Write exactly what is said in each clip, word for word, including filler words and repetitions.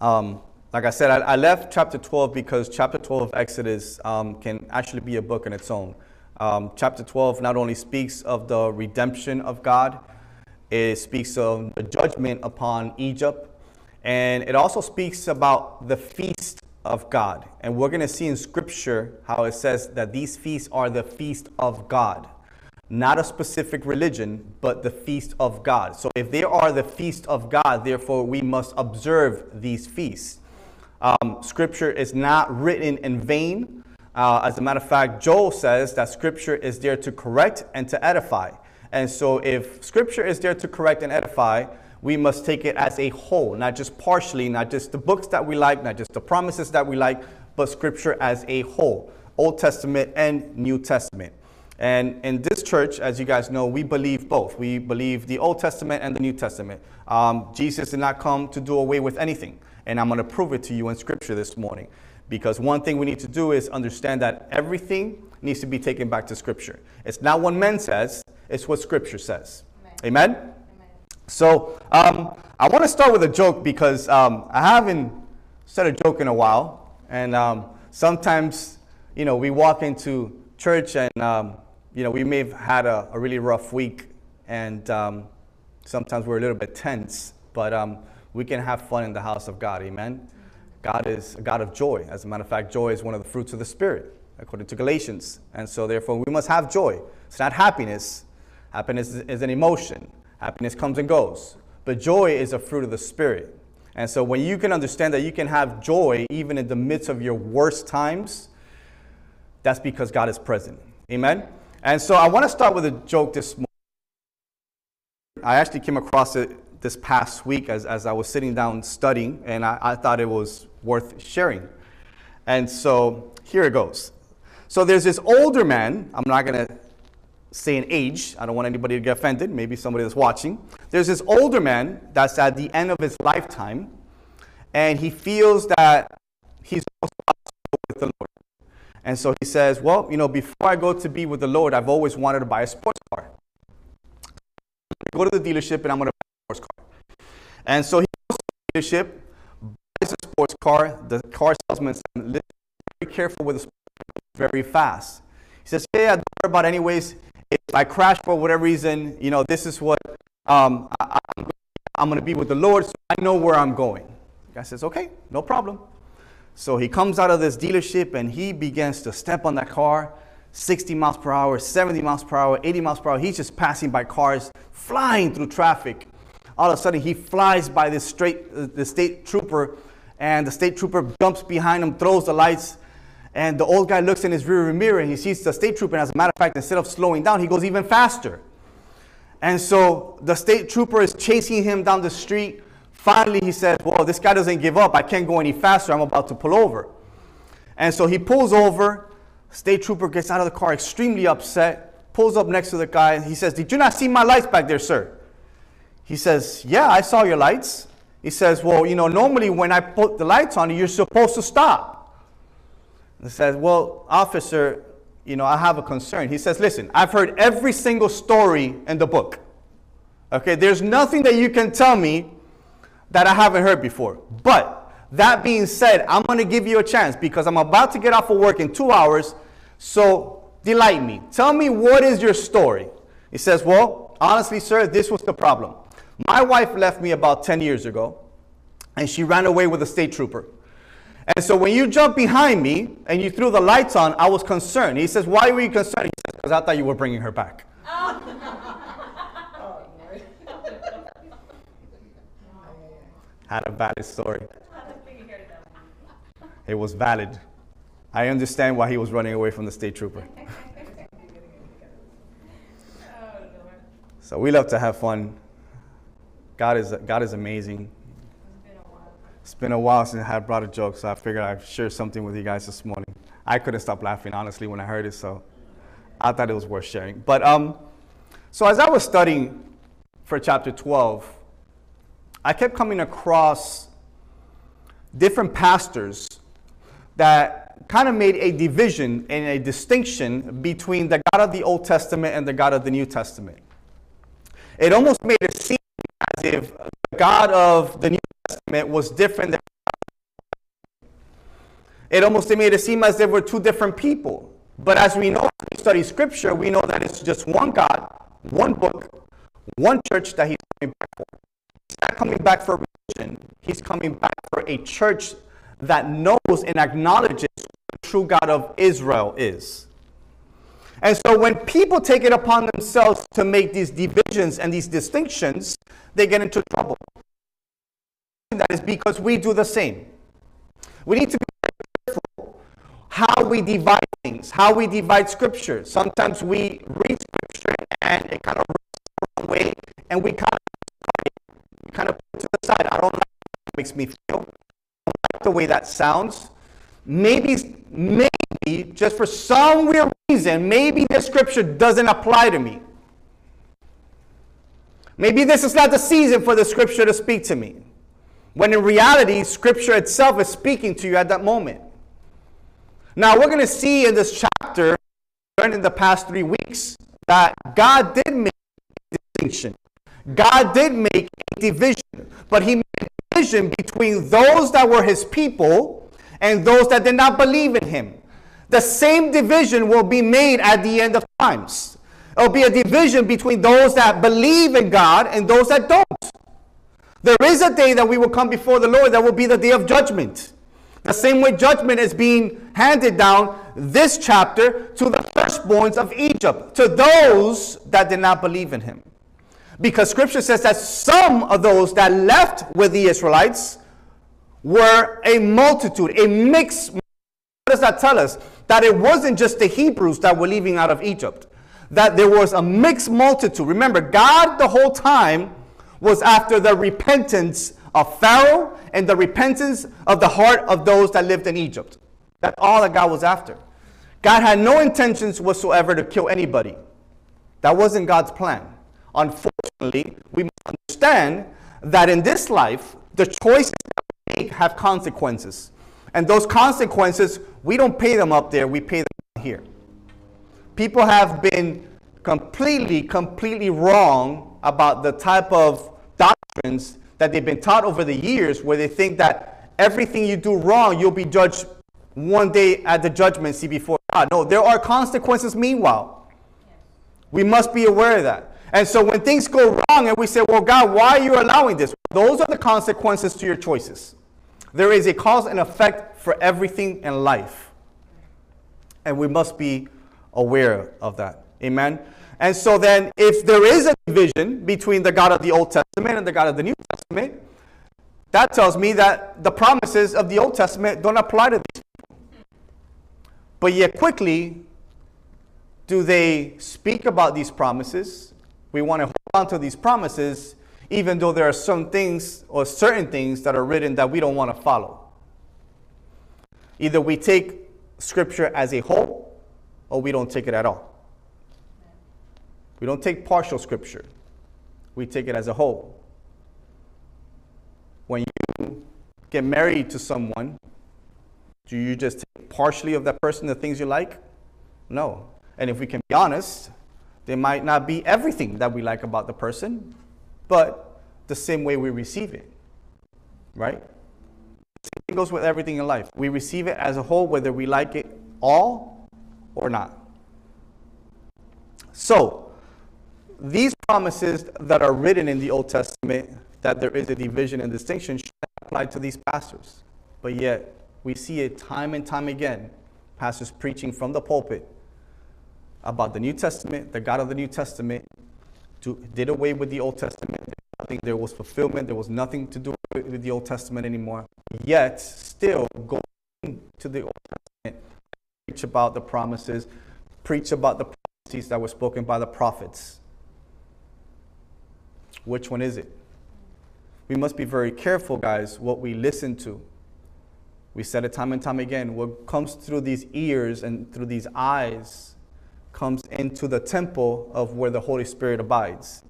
Um, like I said, I, I left chapter twelve because chapter twelve of Exodus um, can actually be a book on its own. Um, chapter twelve not only speaks of the redemption of God, it speaks of the judgment upon Egypt, and it also speaks about the feast of God. And we're going to see in Scripture how it says that these feasts are the feast of God. Not a specific religion, but the feast of God. So if they are the feast of God, therefore we must observe these feasts. Um, scripture is not written in vain. Uh, as a matter of fact, Joel says that Scripture is there to correct and to edify. And so if Scripture is there to correct and edify, we must take it as a whole, not just partially, not just the books that we like, not just the promises that we like, but Scripture as a whole, Old Testament and New Testament. And in this church, as you guys know, we believe both. We believe the Old Testament and the New Testament. Um, Jesus did not come to do away with anything. And I'm going to prove it to you in Scripture this morning. Because one thing we need to do is understand that everything needs to be taken back to Scripture. It's not what men says, it's what Scripture says. Amen? Amen? Amen. So um, I want to start with a joke because um, I haven't said a joke in a while. And um, sometimes, you know, we walk into church and... Um, You know, we may have had a, a really rough week, and um, sometimes we're a little bit tense, but um, we can have fun in the house of God, amen? God is a God of joy. As a matter of fact, joy is one of the fruits of the Spirit, according to Galatians. And so, therefore, we must have joy. It's not happiness. Happiness is, is an emotion. Happiness comes and goes. But joy is a fruit of the Spirit. And so when you can understand that you can have joy even in the midst of your worst times, that's because God is present, amen? And so I want to start with a joke this morning. I actually came across it this past week as, as I was sitting down studying, and I, I thought it was worth sharing. And so here it goes. So there's this older man. I'm not going to say an age. I don't want anybody to get offended. Maybe somebody that's watching. There's this older man that's at the end of his lifetime, and he feels that he's also with the Lord. And so he says, well, you know, before I go to be with the Lord, I've always wanted to buy a sports car. I go to the dealership and I'm going to buy a sports car. And so he goes to the dealership, buys a sports car. The car salesman says, listen, very careful with the sports car, very fast. He says, yeah, yeah, don't worry about it anyways. If I crash for whatever reason, you know, this is what um, I, I'm going to be with the Lord, so I know where I'm going. The guy says, okay, no problem. So he comes out of this dealership and he begins to step on that car, sixty miles per hour, seventy miles per hour, eighty miles per hour. He's just passing by cars, flying through traffic. All of a sudden, he flies by this straight, uh, the state trooper, and the state trooper jumps behind him, throws the lights, and the old guy looks in his rearview mirror and he sees the state trooper. And as a matter of fact, instead of slowing down, he goes even faster. And so the state trooper is chasing him down the street. Finally, he says, well, this guy doesn't give up. I can't go any faster. I'm about to pull over. And so he pulls over. State trooper gets out of the car extremely upset, pulls up next to the guy. He says, did you not see my lights back there, sir? He says, yeah, I saw your lights. He says, well, you know, normally when I put the lights on, you're supposed to stop. He says, well, officer, you know, I have a concern. He says, listen, I've heard every single story in the book. Okay, there's nothing that you can tell me that I haven't heard before. But that being said, I'm going to give you a chance because I'm about to get off of work in two hours. So delight me. Tell me, what is your story? He says, well, honestly, sir, this was the problem. My wife left me about ten years ago, and she ran away with a state trooper. And so when you jumped behind me and you threw the lights on, I was concerned. He says, why were you concerned? He says, because I thought you were bringing her back. Had a valid story. It was valid. I understand why he was running away from the state trooper. So we love to have fun. God is God is amazing. It's been a while since I had brought a joke, so I figured I'd share something with you guys this morning. I couldn't stop laughing, honestly, when I heard it, so I thought it was worth sharing. But um, so as I was studying for chapter twelve, I kept coming across different pastors that kind of made a division and a distinction between the God of the Old Testament and the God of the New Testament. It almost made it seem as if the God of the New Testament was different than it almost made it seem as if we're two different people. But as we know, when we study Scripture, we know that it's just one God, one book, one church that he's coming back for. He's not coming back for religion. He's coming back for a church that knows and acknowledges who the true God of Israel is. And so when people take it upon themselves to make these divisions and these distinctions, they get into trouble. That is because we do the same. We need to be careful how we divide things, how we divide Scripture. Sometimes we read Scripture and it kind of runs the wrong way, and we kind of, we kind of put it to the side. I don't like how it makes me feel. I don't like the way that sounds. Maybe, maybe, just for some weird reason, maybe this Scripture doesn't apply to me. Maybe this is not the season for the Scripture to speak to me. When in reality, Scripture itself is speaking to you at that moment. Now, we're going to see in this chapter, learned in the past three weeks, that God did make a distinction. God did make a division. But he made a division between those that were his people and those that did not believe in him. The same division will be made at the end of times. It will be a division between those that believe in God and those that don't. There is a day that we will come before the Lord that will be the day of judgment. The same way judgment is being handed down this chapter to the firstborns of Egypt, to those that did not believe in him. Because Scripture says that some of those that left with the Israelites were a multitude, a mixed multitude. What does that tell us? That it wasn't just the Hebrews that were leaving out of Egypt. That there was a mixed multitude. Remember, God the whole time was after the repentance of Pharaoh and the repentance of the heart of those that lived in Egypt. That's all that God was after. God had no intentions whatsoever to kill anybody. That wasn't God's plan. Unfortunately, we must understand that in this life, the choices that we make have consequences. And those consequences, we don't pay them up there, we pay them here. People have been completely, completely wrong about the type of doctrines that they've been taught over the years, where they think that everything you do wrong, you'll be judged one day at the judgment seat before God. No, there are consequences meanwhile. We must be aware of that. And so when things go wrong and we say, well, God, why are you allowing this? Those are the consequences to your choices. There is a cause and effect for everything in life. And we must be aware of that. Amen. And so then, if there is a division between the God of the Old Testament and the God of the New Testament, that tells me that the promises of the Old Testament don't apply to these people. But yet quickly, do they speak about these promises? We want to hold on to these promises, even though there are some things or certain things that are written that we don't want to follow. Either we take Scripture as a whole, or we don't take it at all. We don't take partial Scripture. We take it as a whole. When you get married to someone, do you just take partially of that person the things you like? No. And if we can be honest, there might not be everything that we like about the person, but the same way we receive it, right? Same thing goes with everything in life. We receive it as a whole, whether we like it all or not. So, these promises that are written in the Old Testament, that there is a division and distinction, should apply to these pastors. But yet, we see it time and time again, pastors preaching from the pulpit about the New Testament, the God of the New Testament, to, did away with the Old Testament. I think there was fulfillment. There was nothing to do with the Old Testament anymore. Yet, still go to the Old Testament, preach about the promises, preach about the prophecies that were spoken by the prophets. Which one is it? We must be very careful, guys, what we listen to. We said it time and time again. What comes through these ears and through these eyes comes into the temple of where the Holy Spirit abides.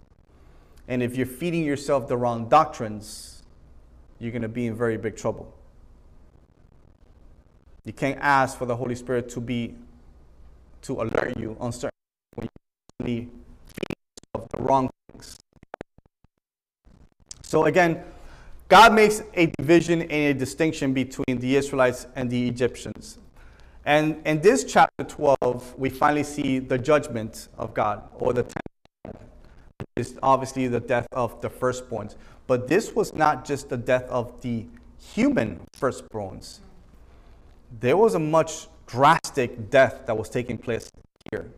And if you're feeding yourself the wrong doctrines, you're going to be in very big trouble. You can't ask for the Holy Spirit to be, to alert you on certain when you're feeding yourself the wrong things. So again, God makes a division and a distinction between the Israelites and the Egyptians. And in this chapter twelve, we finally see the judgment of God, or the tenth, which is obviously the death of the firstborns. But this was not just the death of the human firstborns. There was a much drastic death that was taking place here.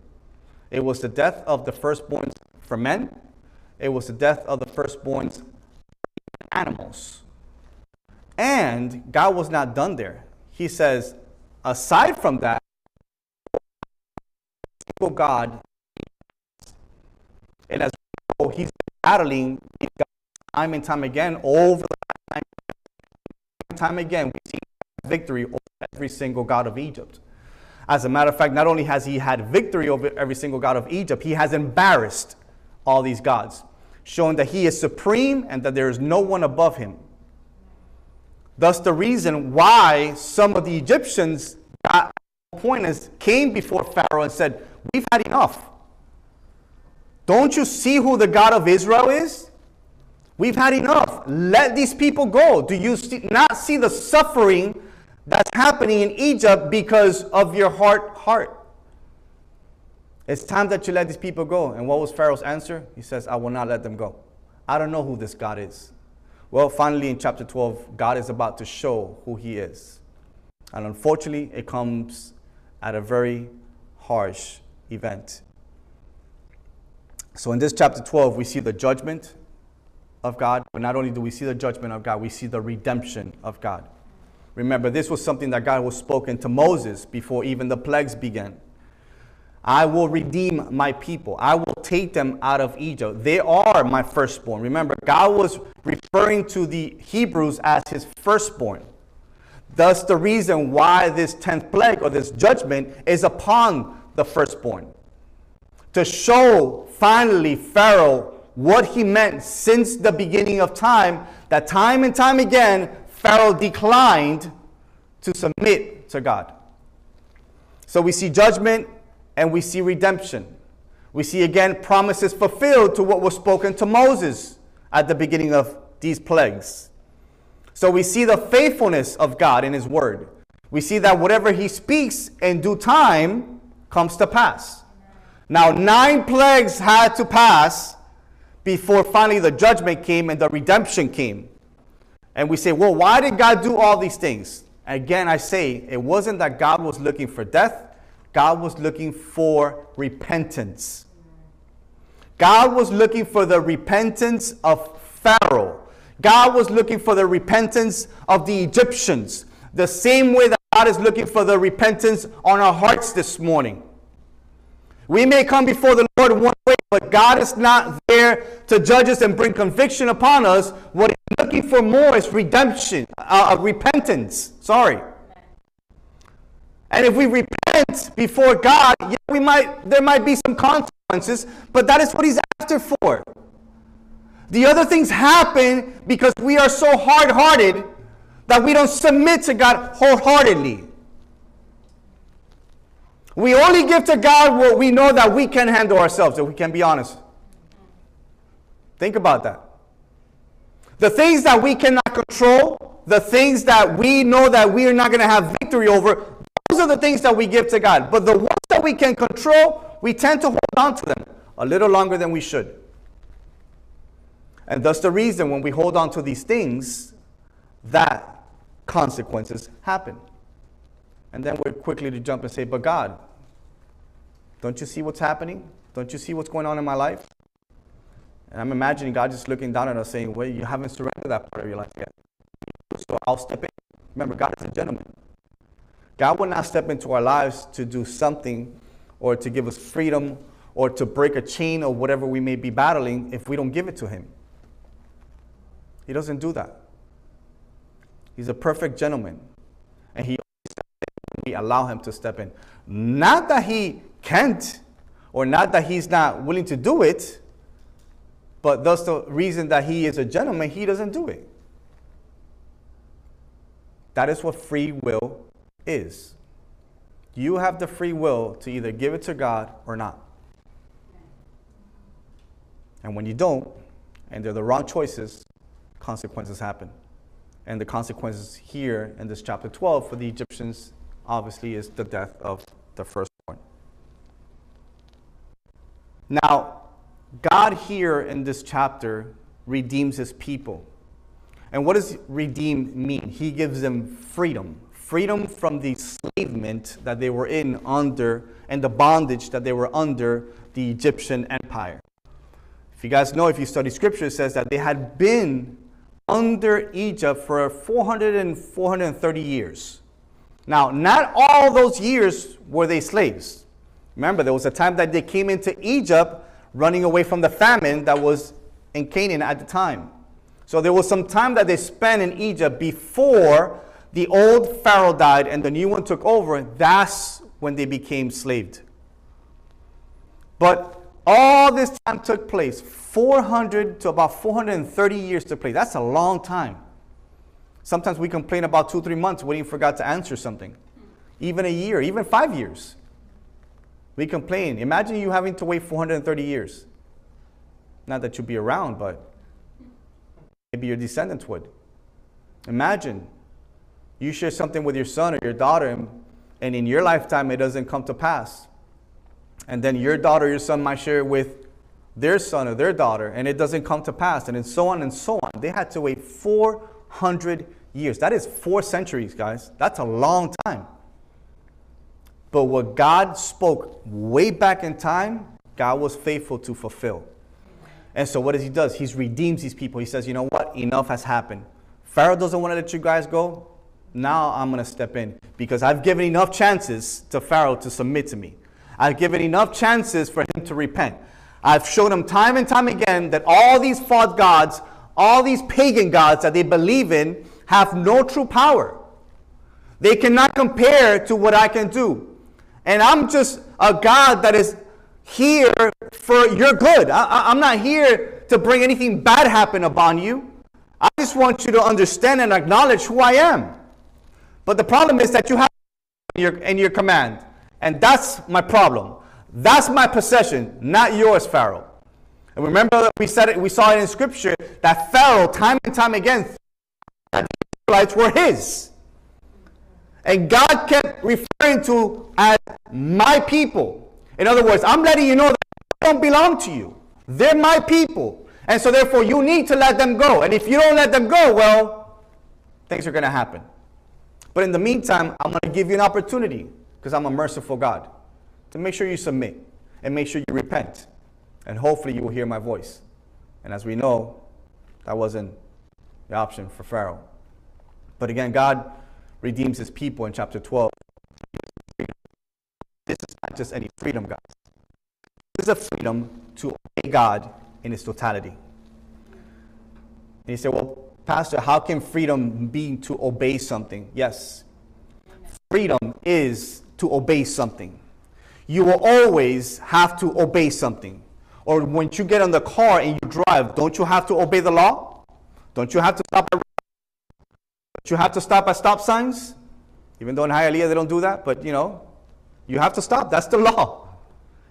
It was the death of the firstborns for men. It was the death of the firstborns for animals. And God was not done there. He says, aside from that, God, and as well, he's battling time and time again, over time and time again, we see victory over every single god of Egypt. As a matter of fact, not only has he had victory over every single god of Egypt, he has embarrassed all these gods, showing that he is supreme and that there is no one above him. Thus, the reason why some of the Egyptians got pointers came before Pharaoh and said, "We've had enough. Don't you see who the God of Israel is? We've had enough. Let these people go. Do you see, not see the suffering that's happening in Egypt because of your hard heart? It's time that you let these people go." And what was Pharaoh's answer? He says, "I will not let them go. I don't know who this God is." Well, finally, in chapter twelve, God is about to show who he is. And unfortunately, it comes at a very harsh event. So in this chapter twelve, we see the judgment of God. But not only do we see the judgment of God, we see the redemption of God. Remember, this was something that God was spoken to Moses before even the plagues began. "I will redeem my people. I will take them out of Egypt. They are my firstborn." Remember, God was referring to the Hebrews as his firstborn. Thus, the reason why this tenth plague or this judgment is upon the firstborn. To show, finally, Pharaoh what he meant since the beginning of time, that time and time again, Pharaoh declined to submit to God. So we see judgment, and we see redemption. We see again promises fulfilled to what was spoken to Moses at the beginning of these plagues. So we see the faithfulness of God in his word. We see that whatever he speaks in due time comes to pass. Now, nine plagues had to pass before finally the judgment came and the redemption came. And we say, well, why did God do all these things? Again, I say, it wasn't that God was looking for death. God was looking for repentance. God was looking for the repentance of Pharaoh. God was looking for the repentance of the Egyptians, the same way that God is looking for the repentance on our hearts this morning. We may come before the Lord one way, but God is not there to judge us and bring conviction upon us. What he's looking for more is redemption, uh, repentance. Sorry. And if we repent before God, yeah, we might there might be some consequences, but that is what he's after for. The other things happen because we are so hard-hearted that we don't submit to God wholeheartedly. We only give to God what we know that we can handle ourselves, if we can be honest. Think about that. The things that we cannot control, the things that we know that we are not going to have victory over, those are the things that we give to God. But the ones that we can control, we tend to hold on to them a little longer than we should. And that's the reason when we hold on to these things, that consequences happen. And then we're quickly to jump and say, but God, don't you see what's happening? Don't you see what's going on in my life? And I'm imagining God just looking down at us saying, well, you haven't surrendered that part of your life yet. So I'll step in. Remember, God is a gentleman. God will not step into our lives to do something or to give us freedom or to break a chain or whatever we may be battling if we don't give it to him. He doesn't do that. He's a perfect gentleman. And he we allow him to step in. Not that he can't or not that he's not willing to do it, but that's the reason that he is a gentleman, he doesn't do it. That is what free will is. is. You have the free will to either give it to God or not. And when you don't, and they're the wrong choices, consequences happen. And the consequences here in this chapter twelve for the Egyptians, obviously, is the death of the firstborn. Now, God here in this chapter redeems his people. And what does redeem mean? He gives them freedom. Freedom from the enslavement that they were in under and the bondage that they were under the Egyptian empire. If you guys know, if you study scripture, it says that they had been under Egypt for four hundred and four hundred thirty years. Now, not all those years were they slaves. Remember, there was a time that they came into Egypt running away from the famine that was in Canaan at the time. So there was some time that they spent in Egypt before the old Pharaoh died and the new one took over. That's when they became enslaved. But all this time took place, four hundred to about four hundred thirty years took place. That's a long time. Sometimes we complain about two, three months waiting for God to answer something. Even a year, even five years. We complain. Imagine you having to wait four hundred thirty years. Not that you'd be around, but maybe your descendants would. Imagine you share something with your son or your daughter, and, and in your lifetime it doesn't come to pass. And then your daughter or your son might share it with their son or their daughter, and it doesn't come to pass, and so on and so on. They had to wait four hundred years. That is four centuries, guys. That's a long time. But what God spoke way back in time, God was faithful to fulfill. And so what does he do? He redeems these people. He says, you know what? Enough has happened. Pharaoh doesn't want to let you guys go. Now I'm going to step in because I've given enough chances to Pharaoh to submit to me. I've given enough chances for him to repent. I've shown him time and time again that all these false gods, all these pagan gods that they believe in have no true power. They cannot compare to what I can do. And I'm just a God that is here for your good. I, I, I'm not here to bring anything bad happen upon you. I just want you to understand and acknowledge who I am. But the problem is that you have in your, in your command. And that's my problem. That's my possession, not yours, Pharaoh. And remember, we said it, we saw it in Scripture that Pharaoh, time and time again, thought that the Israelites were his. And God kept referring to as my people. In other words, I'm letting you know that they don't belong to you. They're my people. And so therefore, you need to let them go. And if you don't let them go, well, things are going to happen. But in the meantime, I'm going to give you an opportunity, because I'm a merciful God, to make sure you submit and make sure you repent. And hopefully you will hear my voice. And as we know, that wasn't the option for Pharaoh. But again, God redeems his people in chapter twelve. This is not just any freedom, guys. This is a freedom to obey God in its totality. And you say, well, Pastor, how can freedom be to obey something? Yes. Freedom is to obey something. You will always have to obey something. Or when you get in the car and you drive, don't you have to obey the law? Don't you have to stop at don't you have to stop at stop signs? Even though in Hialeah they don't do that, but you know, you have to stop. That's the law.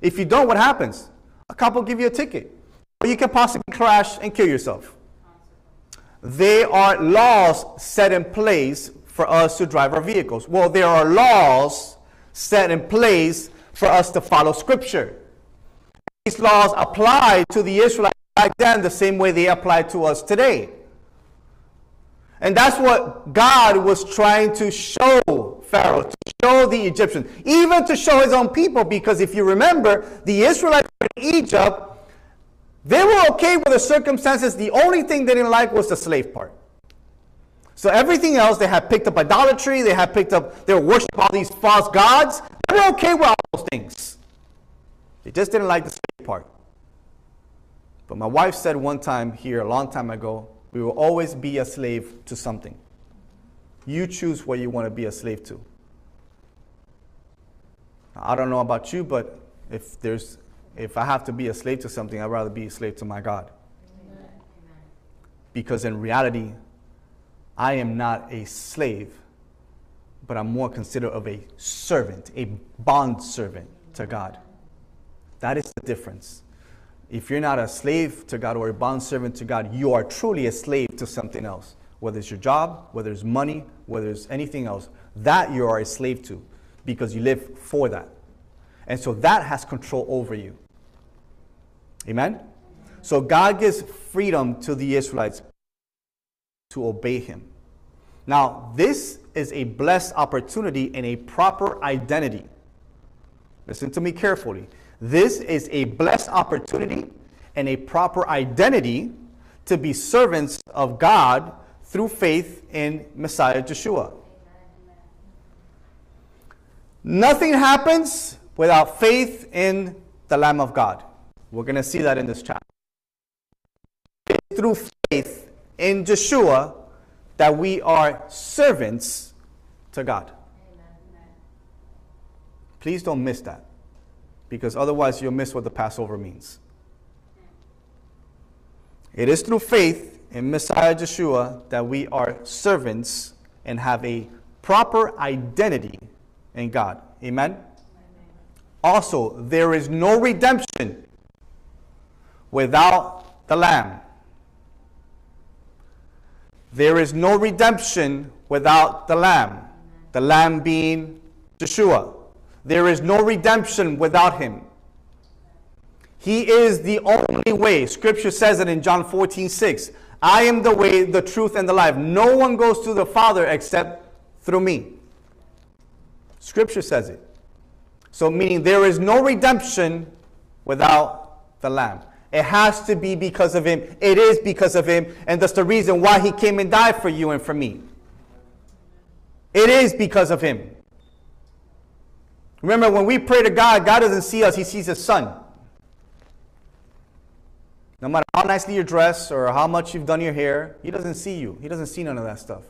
If you don't, what happens? A cop will give you a ticket. Or you can possibly crash and kill yourself. There are laws set in place for us to drive our vehicles. Well, there are laws set in place for us to follow Scripture. These laws apply to the Israelites back then the same way they apply to us today. And that's what God was trying to show Pharaoh, to show the Egyptians, even to show his own people, because if you remember, the Israelites in Egypt, they were okay with the circumstances. The only thing they didn't like was the slave part. So everything else, they had picked up idolatry, they had picked up, they worshiped all these false gods. They were okay with all those things. They just didn't like the slave part. But my wife said one time here, a long time ago, we will always be a slave to something. You choose what you want to be a slave to. I don't know about you, but if there's If I have to be a slave to something, I'd rather be a slave to my God. Amen. Because in reality, I am not a slave, but I'm more considered of a servant, a bond servant to God. That is the difference. If you're not a slave to God or a bondservant to God, you are truly a slave to something else. Whether it's your job, whether it's money, whether it's anything else, that you are a slave to because you live for that. And so that has control over you. Amen? So God gives freedom to the Israelites to obey him. Now, this is a blessed opportunity and a proper identity. Listen to me carefully. This is a blessed opportunity and a proper identity to be servants of God through faith in Messiah Yeshua. Nothing happens without faith in the Lamb of God. We're going to see that in this chapter. It's through faith in Yeshua that we are servants to God. Please don't miss that, because otherwise you'll miss what the Passover means. It is through faith in Messiah Yeshua that we are servants and have a proper identity in God. Amen? Amen. Also, there is no redemption without the Lamb. There is no redemption without the Lamb. The Lamb being Yeshua. There is no redemption without him. He is the only way. Scripture says it in John fourteen six. I am the way, the truth, and the life. No one goes to the Father except through me. Scripture says it. So meaning there is no redemption without the Lamb. It has to be because of him. It is because of him. And that's the reason why he came and died for you and for me. It is because of him. Remember, when we pray to God, God doesn't see us. He sees his son. No matter how nicely you're dressed or how much you've done your hair, he doesn't see you. He doesn't see none of that stuff.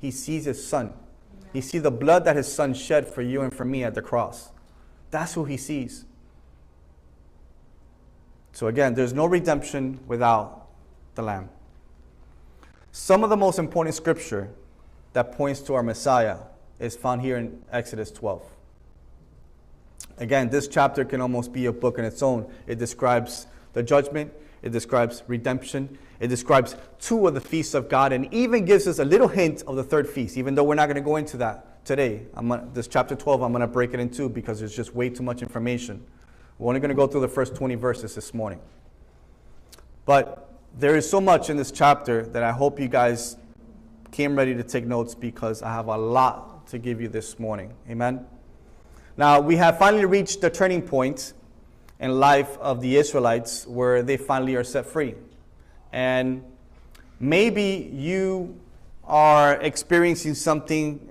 He sees his son. He sees the blood that his son shed for you and for me at the cross. That's who he sees. So again, there's no redemption without the Lamb. Some of the most important scripture that points to our Messiah is found here in Exodus twelve. Again, this chapter can almost be a book in its own. It describes the judgment. It describes redemption. It describes two of the feasts of God and even gives us a little hint of the third feast, even though we're not going to go into that today. I'm gonna, this chapter twelve, I'm going to break it in two because there's just way too much information. We're only going to go through the first twenty verses this morning. But there is so much in this chapter that I hope you guys came ready to take notes because I have a lot to give you this morning. Amen? Now, we have finally reached the turning point in life of the Israelites where they finally are set free. And maybe you are experiencing something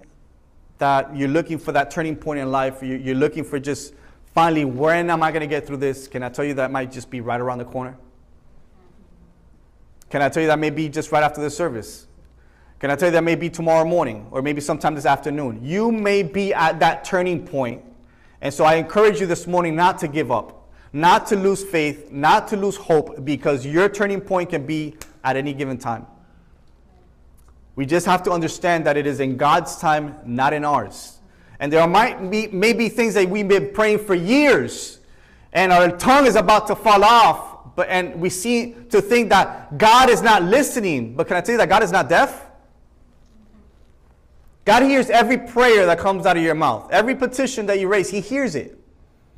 that you're looking for, that turning point in life. You're looking for just finally, when am I going to get through this? Can I tell you that might just be right around the corner? Can I tell you that may be just right after the service? Can I tell you that may be tomorrow morning or maybe sometime this afternoon? You may be at that turning point. And so I encourage you this morning not to give up, not to lose faith, not to lose hope, because your turning point can be at any given time. We just have to understand that it is in God's time, not in ours. And there might be maybe things that we've been praying for years, and our tongue is about to fall off, but and we seem to think that God is not listening. But can I tell you that God is not deaf? God hears every prayer that comes out of your mouth. Every petition that you raise, he hears it.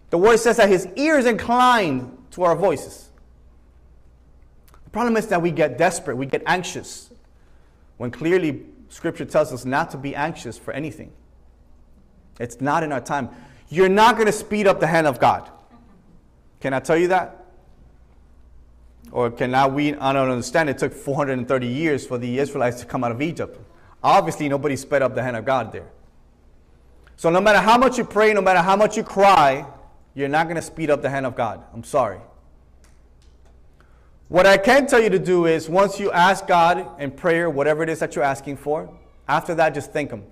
The word says that his ear is inclined to our voices. The problem is that we get desperate, we get anxious, when clearly Scripture tells us not to be anxious for anything. It's not in our time. You're not going to speed up the hand of God. Can I tell you that? Or can I, we, I don't understand, it took four hundred thirty years for the Israelites to come out of Egypt. Obviously, nobody sped up the hand of God there. So no matter how much you pray, no matter how much you cry, you're not going to speed up the hand of God. I'm sorry. What I can tell you to do is, once you ask God in prayer, whatever it is that you're asking for, after that, just thank him.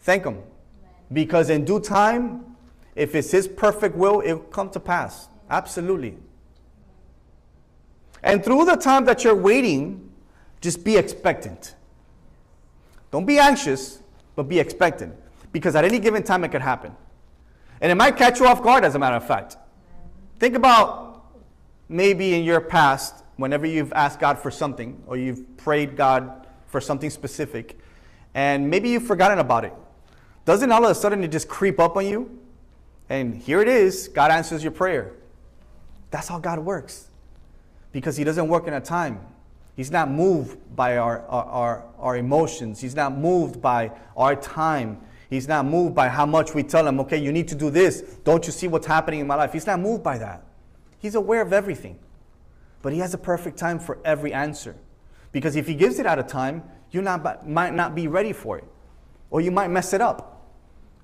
Thank him. Because in due time, if it's his perfect will, it will come to pass. Absolutely. And through the time that you're waiting, just be expectant. Don't be anxious, but be expectant. Because at any given time, it could happen. And it might catch you off guard, as a matter of fact. Think about maybe in your past, whenever you've asked God for something or you've prayed God for something specific, and maybe you've forgotten about it, doesn't all of a sudden it just creep up on you? And here it is, God answers your prayer. That's how God works, because He doesn't work in a time. He's not moved by our, our, our, our emotions. He's not moved by our time. He's not moved by how much we tell Him, okay, you need to do this. Don't you see what's happening in my life? He's not moved by that. He's aware of everything. But He has a perfect time for every answer. Because if He gives it out of time, you not, might not be ready for it. Or you might mess it up.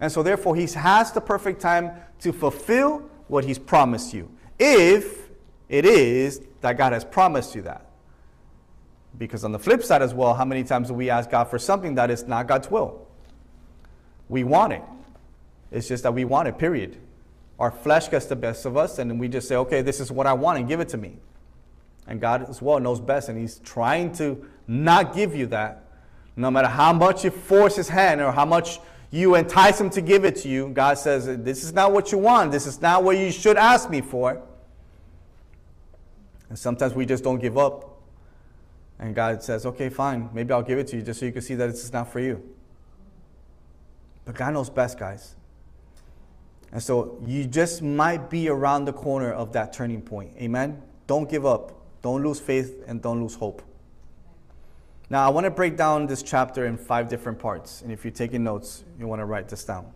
And so therefore, He has the perfect time to fulfill what He's promised you. If it is that God has promised you that. Because on the flip side as well, how many times do we ask God for something that is not God's will? We want it. It's just that we want it, period. Our flesh gets the best of us, and we just say, okay, this is what I want, and give it to me. And God as well knows best, and He's trying to not give you that. No matter how much you force His hand or how much you entice Him to give it to you, God says, this is not what you want. This is not what you should ask me for. And sometimes we just don't give up. And God says, okay, fine, maybe I'll give it to you just so you can see that it's not for you. But God knows best, guys. And so you just might be around the corner of that turning point. Amen? Don't give up. Don't lose faith and don't lose hope. Now, I want to break down this chapter in five different parts. And if you're taking notes, you want to write this down.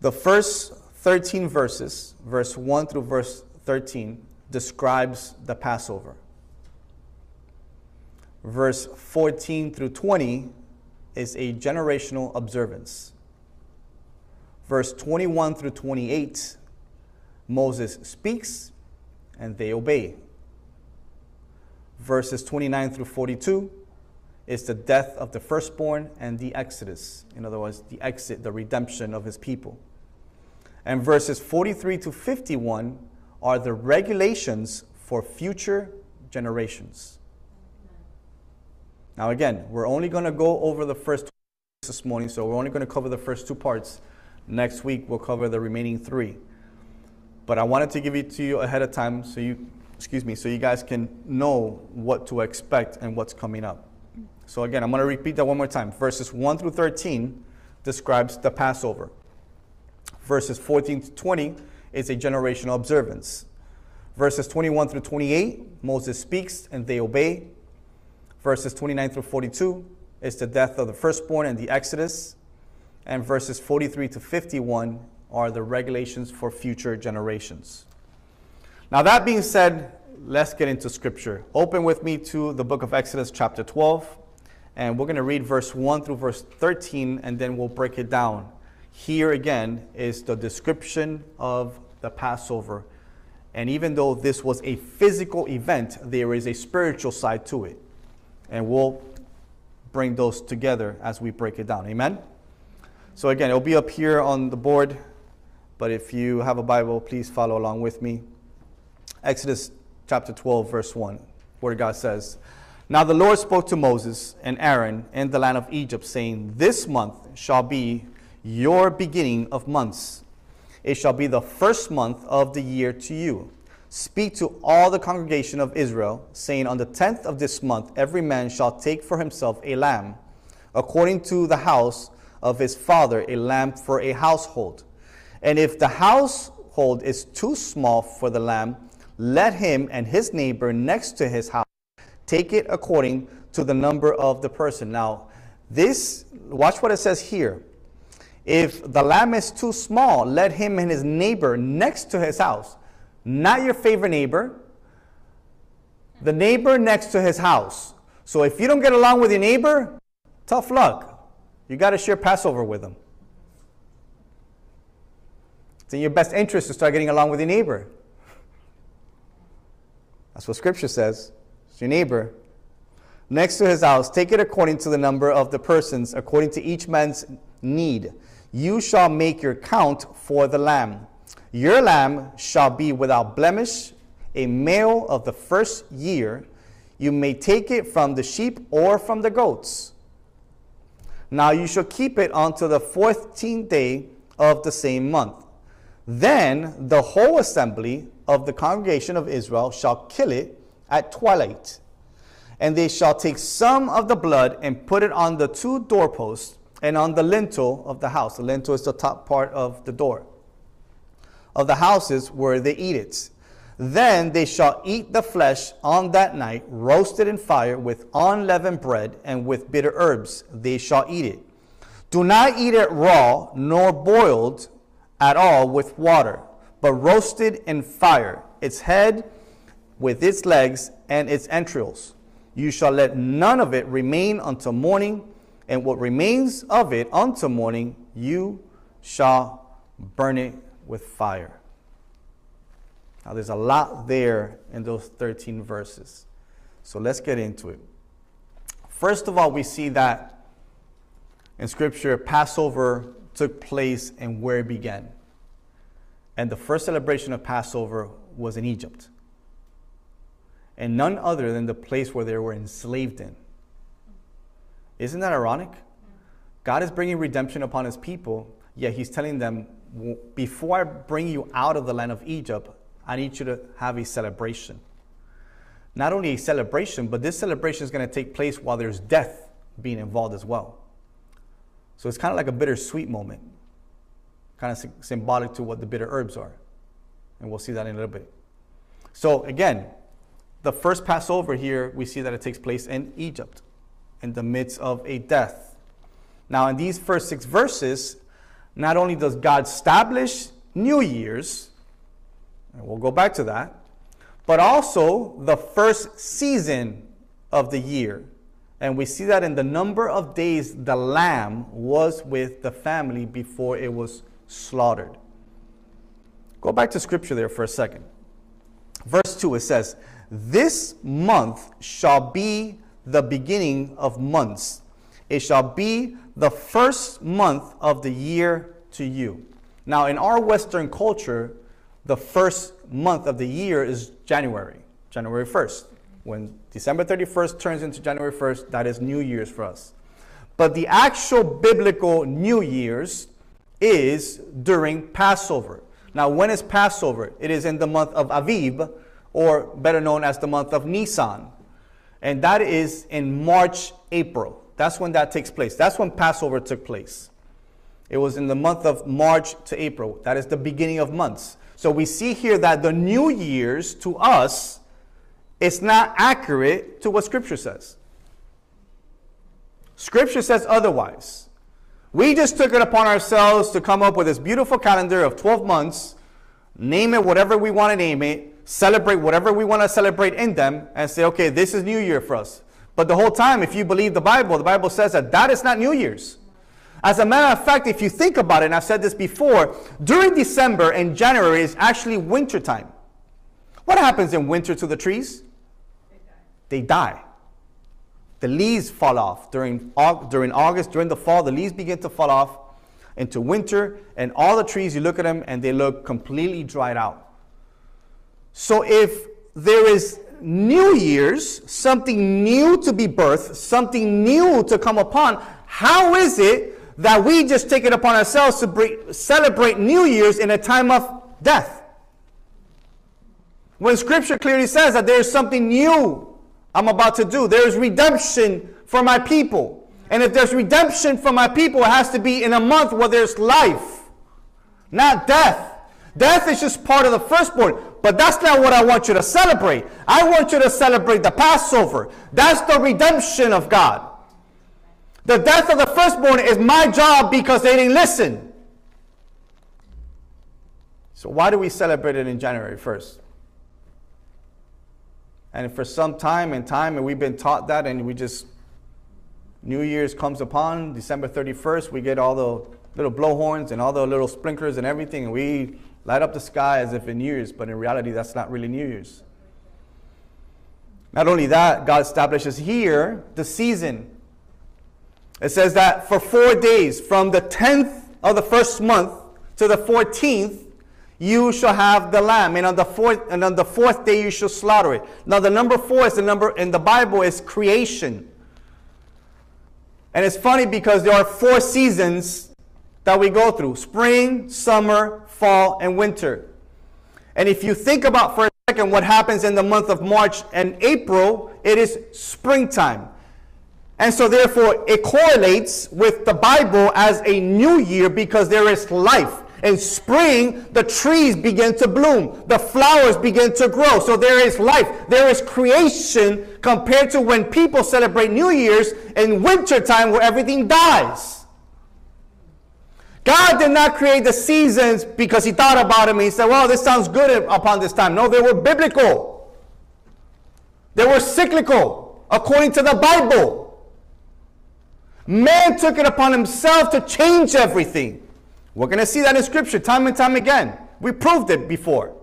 The first thirteen verses, verse one through verse thirteen, describes the Passover. Verse fourteen through twenty is a generational observance. Verse twenty-one through twenty-eight, Moses speaks and they obey. Verses twenty-nine through forty-two is the death of the firstborn and the Exodus. In other words, the exit, the redemption of His people. And verses forty-three to fifty-one are the regulations for future generations. Now again, we're only going to go over the first two parts this morning, so we're only going to cover the first two parts. Next week, we'll cover the remaining three. But I wanted to give it to you ahead of time so you, excuse me, so you guys can know what to expect and what's coming up. So again, I'm going to repeat that one more time. Verses one through thirteen describes the Passover. Verses fourteen to twenty is a generational observance. Verses twenty-one through twenty-eight, Moses speaks and they obey. Verses twenty-nine through forty-two is the death of the firstborn and the Exodus. And verses forty-three to fifty-one are the regulations for future generations. Now that being said, let's get into Scripture. Open with me to the book of Exodus chapter twelve. And we're going to read verse one through verse thirteen, and then we'll break it down. Here again is the description of the Passover. And even though this was a physical event, there is a spiritual side to it. And we'll bring those together as we break it down. Amen? So again, it'll be up here on the board. But if you have a Bible, please follow along with me. Exodus chapter twelve, verse one, where God says, Now the Lord spoke to Moses and Aaron in the land of Egypt, saying, This month shall be your beginning of months. It shall be the first month of the year to you. Speak to all the congregation of Israel, saying, On the tenth of this month every man shall take for himself a lamb, according to the house of his father, a lamb for a household. And if the household is too small for the lamb, let him and his neighbor next to his house take it according to the number of the person. Now, this, watch what it says here. If the lamb is too small, let him and his neighbor next to his house. Not your favorite neighbor. The neighbor next to his house. So if you don't get along with your neighbor, tough luck. You got to share Passover with them. It's in your best interest to start getting along with your neighbor. That's what Scripture says. It's your neighbor. Next to his house, take it according to the number of the persons, according to each man's need. You shall make your count for the lamb. Your lamb shall be without blemish, a male of the first year. You may take it from the sheep or from the goats. Now you shall keep it until the fourteenth day of the same month. Then the whole assembly of the congregation of Israel shall kill it at twilight. And they shall take some of the blood and put it on the two doorposts and on the lintel of the house. The lintel is the top part of the door of the houses where they eat it. Then they shall eat the flesh on that night, roasted in fire with unleavened bread and with bitter herbs. They shall eat it. Do not eat it raw, nor boiled at all with water, but roasted in fire, its head with its legs and its entrails. You shall let none of it remain until morning, and what remains of it until morning, you shall burn it with fire. Now, there's a lot there in those thirteen verses. So let's get into it. First of all, we see that in Scripture, Passover took place and where it began. And the first celebration of Passover was in Egypt. And none other than the place where they were enslaved in. Isn't that ironic? God is bringing redemption upon his people, yet he's telling them, before I bring you out of the land of Egypt, I need you to have a celebration. Not only a celebration, but this celebration is going to take place while there's death being involved as well. So it's kind of like a bittersweet moment, kind of symbolic to what the bitter herbs are. And we'll see that in a little bit. So again, the first Passover here, we see that it takes place in Egypt, in the midst of a death. Now, in these first six verses, not only does God establish New Year's, and we'll go back to that, but also the first season of the year. And we see that in the number of days the lamb was with the family before it was slaughtered. Go back to Scripture there for a second. Verse two, it says, "This month shall be the beginning of months. It shall be the first month of the year to you." Now, in our Western culture, the first month of the year is January, January first. When December thirty-first turns into January first, that is New Year's for us. But the actual biblical New Year's is during Passover. Now, when is Passover? It is in the month of Aviv, or better known as the month of Nisan. And that is in March, April. That's when that takes place. That's when Passover took place. It was in the month of March to April. That is the beginning of months. So we see here that the New Year's to us, it's not accurate to what Scripture says. Scripture says otherwise. We just took it upon ourselves to come up with this beautiful calendar of twelve months, name it whatever we want to name it, celebrate whatever we want to celebrate in them, and say, okay, this is New Year for us. But the whole time, if you believe the Bible, the Bible says that that is not New Year's. As a matter of fact, if you think about it, and I've said this before, during December and January is actually wintertime. What happens in winter to the trees? They die. The leaves fall off. During, during August, during the fall, the leaves begin to fall off into winter, and all the trees, you look at them, and they look completely dried out. So if there is New Year's, something new to be birthed, something new to come upon, how is it that we just take it upon ourselves to bre- celebrate New Year's in a time of death? When Scripture clearly says that there is something new I'm about to do. There is redemption for my people. And if there's redemption for my people, it has to be in a month where there's life, not death. Death is just part of the firstborn. But that's not what I want you to celebrate. I want you to celebrate the Passover. That's the redemption of God. The death of the firstborn is my job because they didn't listen. So why do we celebrate it in January first? And for some time and time, and we've been taught that, and we just, New Year's comes upon, December thirty-first, we get all the little blowhorns and all the little sprinklers and everything, and we light up the sky as if it's New Year's, but in reality, that's not really New Year's. Not only that, God establishes here the season. It says that for four days, from the tenth of the first month to the fourteenth, you shall have the lamb, and on the fourth and on the fourth day you shall slaughter it. Now the number four is the number in the Bible is creation. And it's funny because there are four seasons that we go through: spring, summer, fall, and winter. And if you think about for a second what happens in the month of March and April, it is springtime. And so therefore, it correlates with the Bible as a new year because there is life. In spring, the trees begin to bloom. The flowers begin to grow. So there is life. There is creation compared to when people celebrate New Year's in wintertime where everything dies. God did not create the seasons because he thought about them and he said, well, this sounds good upon this time. No, they were biblical. They were cyclical according to the Bible. Man took it upon himself to change everything. We're going to see that in Scripture time and time again. We proved it before.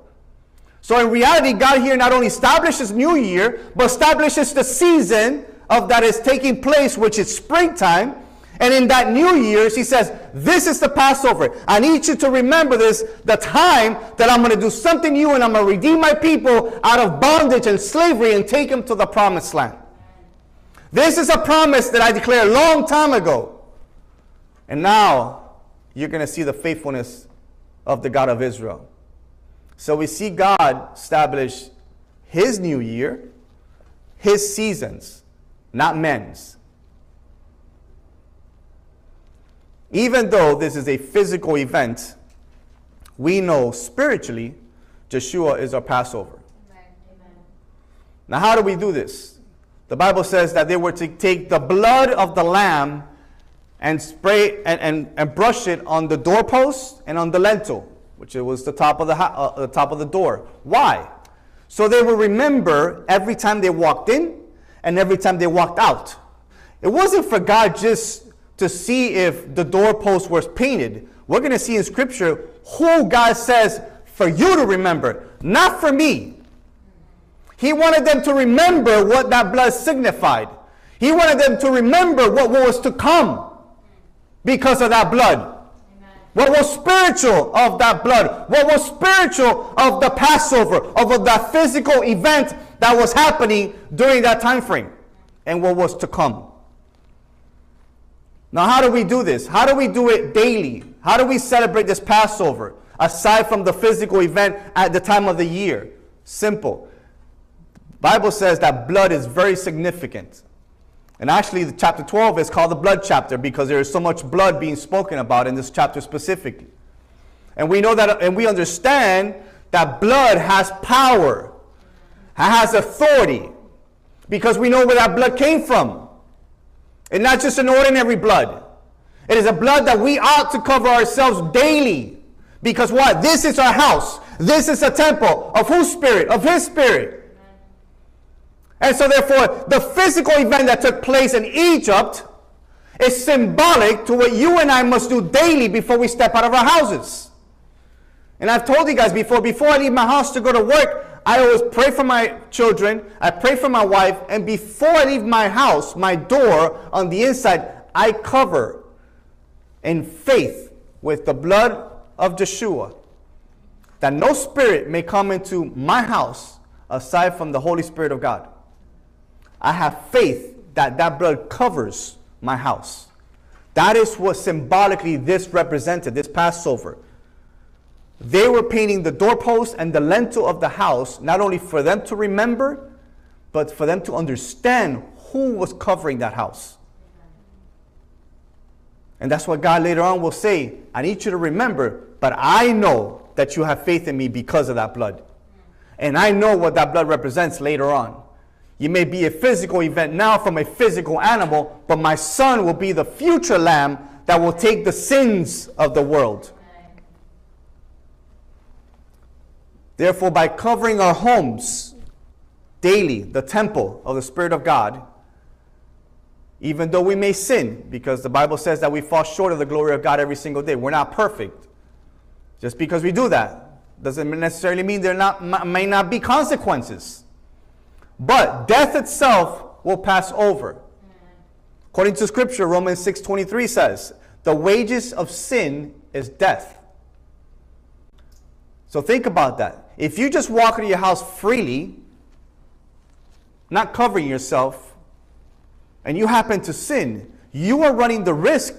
So in reality, God here not only establishes New Year, but establishes the season of that is taking place, which is springtime. And in that New Year's, he says, this is the Passover. I need you to remember this, the time that I'm going to do something new and I'm going to redeem my people out of bondage and slavery and take them to the promised land. This is a promise that I declared a long time ago. And now you're going to see the faithfulness of the God of Israel. So we see God establish his new year, his seasons, not men's. Even though this is a physical event, we know spiritually Yeshua is our Passover. Amen. Amen. Now, how do we do this? The Bible says that they were to take the blood of the lamb and spray and, and, and brush it on the doorpost and on the lintel, which it was the top of the, uh, the top of the door. Why? So they would remember every time they walked in and every time they walked out. It wasn't for God just to see if the doorpost was painted. We're going to see in Scripture who God says for you to remember, not for me. He wanted them to remember what that blood signified. He wanted them to remember what was to come because of that blood. Amen. What was spiritual of that blood. What was spiritual of the Passover, of that physical event that was happening during that time frame, and what was to come. Now, how do we do this? How do we do it daily? How do we celebrate this Passover, aside from the physical event at the time of the year? Simple. The Bible says that blood is very significant. And actually, the chapter twelve is called the blood chapter because there is so much blood being spoken about in this chapter specifically. And we know that, and we understand that blood has power, has authority, because we know where that blood came from. It's not just an ordinary blood. It is a blood that we ought to cover ourselves daily. Because what? This is our house. This is a temple of whose spirit? Of his spirit. And so therefore, the physical event that took place in Egypt is symbolic to what you and I must do daily before we step out of our houses. And I've told you guys before, before I leave my house to go to work, I always pray for my children, I pray for my wife, and before I leave my house, my door on the inside, I cover in faith with the blood of Yeshua, that no spirit may come into my house aside from the Holy Spirit of God. I have faith that that blood covers my house. That is what symbolically this represented, this Passover. They were painting the doorpost and the lintel of the house, not only for them to remember, but for them to understand who was covering that house. And that's what God later on will say, I need you to remember, but I know that you have faith in me because of that blood. And I know what that blood represents later on. You may be a physical event now from a physical animal, but my son will be the future lamb that will take the sins of the world. Therefore, by covering our homes daily, the temple of the Spirit of God, even though we may sin, because the Bible says that we fall short of the glory of God every single day. We're not perfect. Just because we do that doesn't necessarily mean there not, may not be consequences. But death itself will pass over. According to Scripture, Romans six twenty-three says, the wages of sin is death. So think about that. If you just walk into your house freely, not covering yourself, and you happen to sin, you are running the risk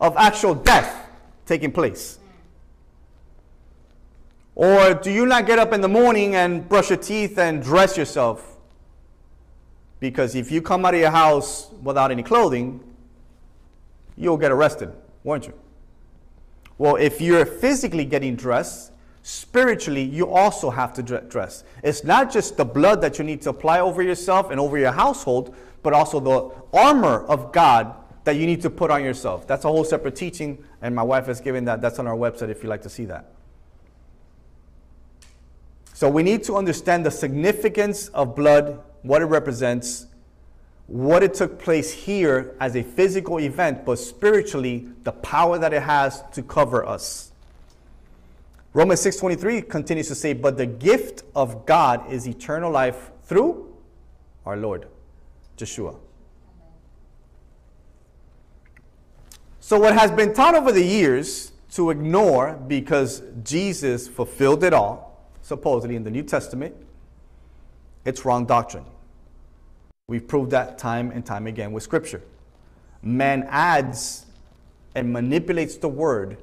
of actual death taking place. Or do you not get up in the morning and brush your teeth and dress yourself? Because if you come out of your house without any clothing, you'll get arrested, won't you? Well, if you're physically getting dressed, spiritually, you also have to dress. It's not just the blood that you need to apply over yourself and over your household, but also the armor of God that you need to put on yourself. That's a whole separate teaching, and my wife has given that. That's on our website if you'd like to see that. So we need to understand the significance of blood, what it represents, what it took place here as a physical event, but spiritually, the power that it has to cover us. Romans six twenty-three continues to say, but the gift of God is eternal life through our Lord, Yeshua. So what has been taught over the years to ignore, because Jesus fulfilled it all, supposedly in the New Testament, it's wrong doctrine. We've proved that time and time again with Scripture. Man adds and manipulates the Word,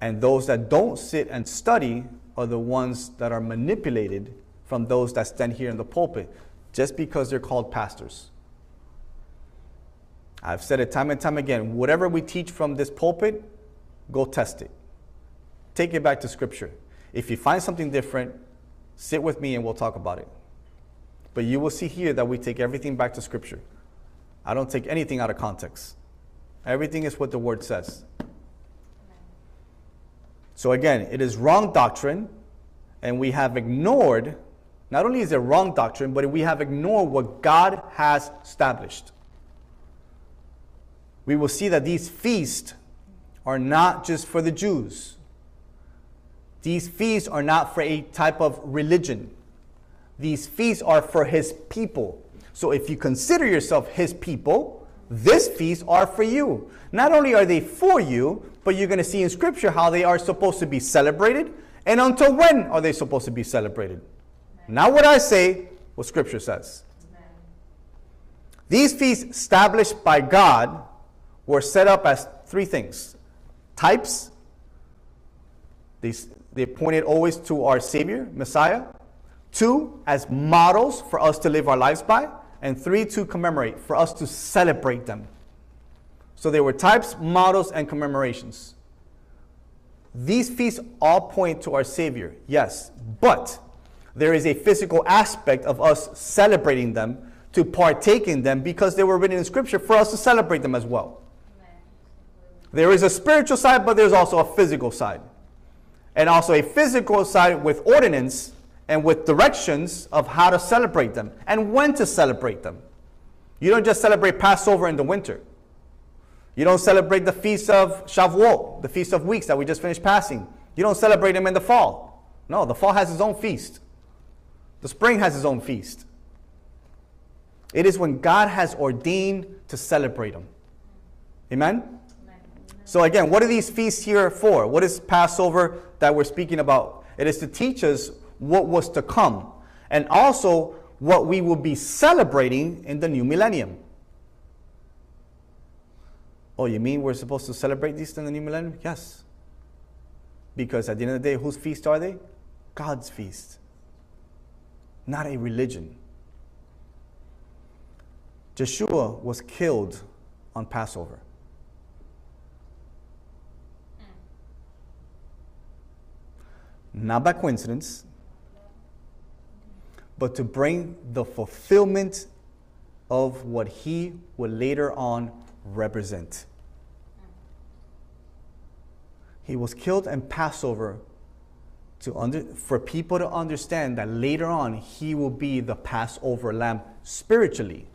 and those that don't sit and study are the ones that are manipulated from those that stand here in the pulpit just because they're called pastors. I've said it time and time again. Whatever we teach from this pulpit, go test it. Take it back to Scripture. If you find something different, sit with me and we'll talk about it. But you will see here that we take everything back to Scripture. I don't take anything out of context. Everything is what the Word says. So again, it is wrong doctrine, and we have ignored, not only is it wrong doctrine, but we have ignored what God has established. We will see that these feasts are not just for the Jews. These feasts are not for a type of religion. These feasts are for his people. So if you consider yourself his people, these feasts are for you. Not only are they for you, but you're going to see in Scripture how they are supposed to be celebrated. And until when are they supposed to be celebrated? Amen. Not what I say, what Scripture says. Amen. These feasts established by God were set up as three things. Types. They, they pointed always to our Savior, Messiah. Two, as models for us to live our lives by. And three, to commemorate, for us to celebrate them. So they were types, models, and commemorations. These feasts all point to our Savior, yes. But there is a physical aspect of us celebrating them, to partake in them, because they were written in Scripture for us to celebrate them as well. Amen. There is a spiritual side, but there's also a physical side. And also a physical side with ordinance and with directions of how to celebrate them and when to celebrate them. You don't just celebrate Passover in the winter. You don't celebrate the Feast of Shavuot, the Feast of Weeks that we just finished passing. You don't celebrate them in the fall. No, the fall has its own feast. The spring has its own feast. It is when God has ordained to celebrate them. Amen? Amen. So again, what are these feasts here for? What is Passover that we're speaking about? It is to teach us what was to come, and also what we will be celebrating in the new millennium. Oh, you mean we're supposed to celebrate these in the new millennium? Yes. Because at the end of the day, whose feast are they? God's feast. Not a religion. Yeshua was killed on Passover. Not by coincidence, but to bring the fulfillment of what he would later on represent. He was killed on Passover to under, for people to understand that later on he will be the Passover lamb spiritually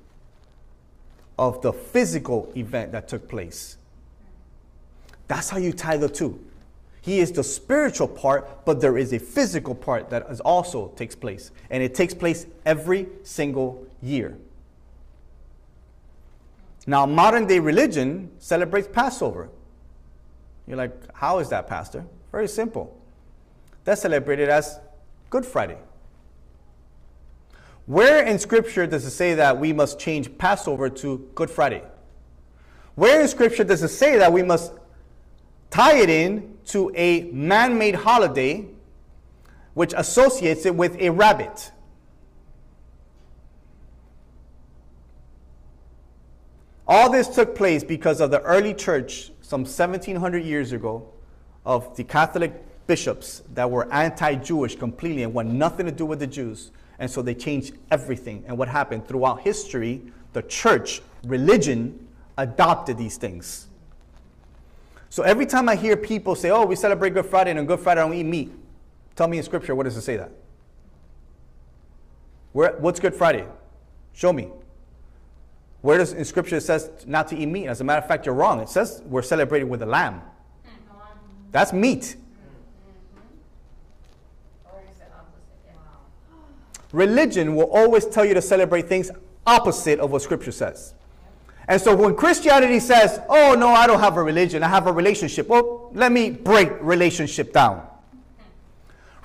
of the physical event that took place. That's how you tie the two. He is the spiritual part, but there is a physical part that is also takes place. And it takes place every single year. Now, modern day religion celebrates Passover. You're like, how is that, Pastor? Very simple. That's celebrated as Good Friday. Where in Scripture does it say that we must change Passover to Good Friday? Where in Scripture does it say that we must tie it in to a man-made holiday which associates it with a rabbit. All this took place because of the early church, some seventeen hundred years ago, of the Catholic bishops that were anti-Jewish completely and wanted nothing to do with the Jews. And so they changed everything. And what happened? Throughout history, the church, religion, adopted these things. So every time I hear people say, oh, we celebrate Good Friday, and on Good Friday I don't eat meat. Tell me in Scripture, what does it say that? Where, what's Good Friday? Show me. Where does in Scripture it says not to eat meat? As a matter of fact, you're wrong. It says we're celebrating with a lamb. That's meat. Religion will always tell you to celebrate things opposite of what Scripture says. And so when Christianity says, oh, no, I don't have a religion, I have a relationship. Well, let me break relationship down.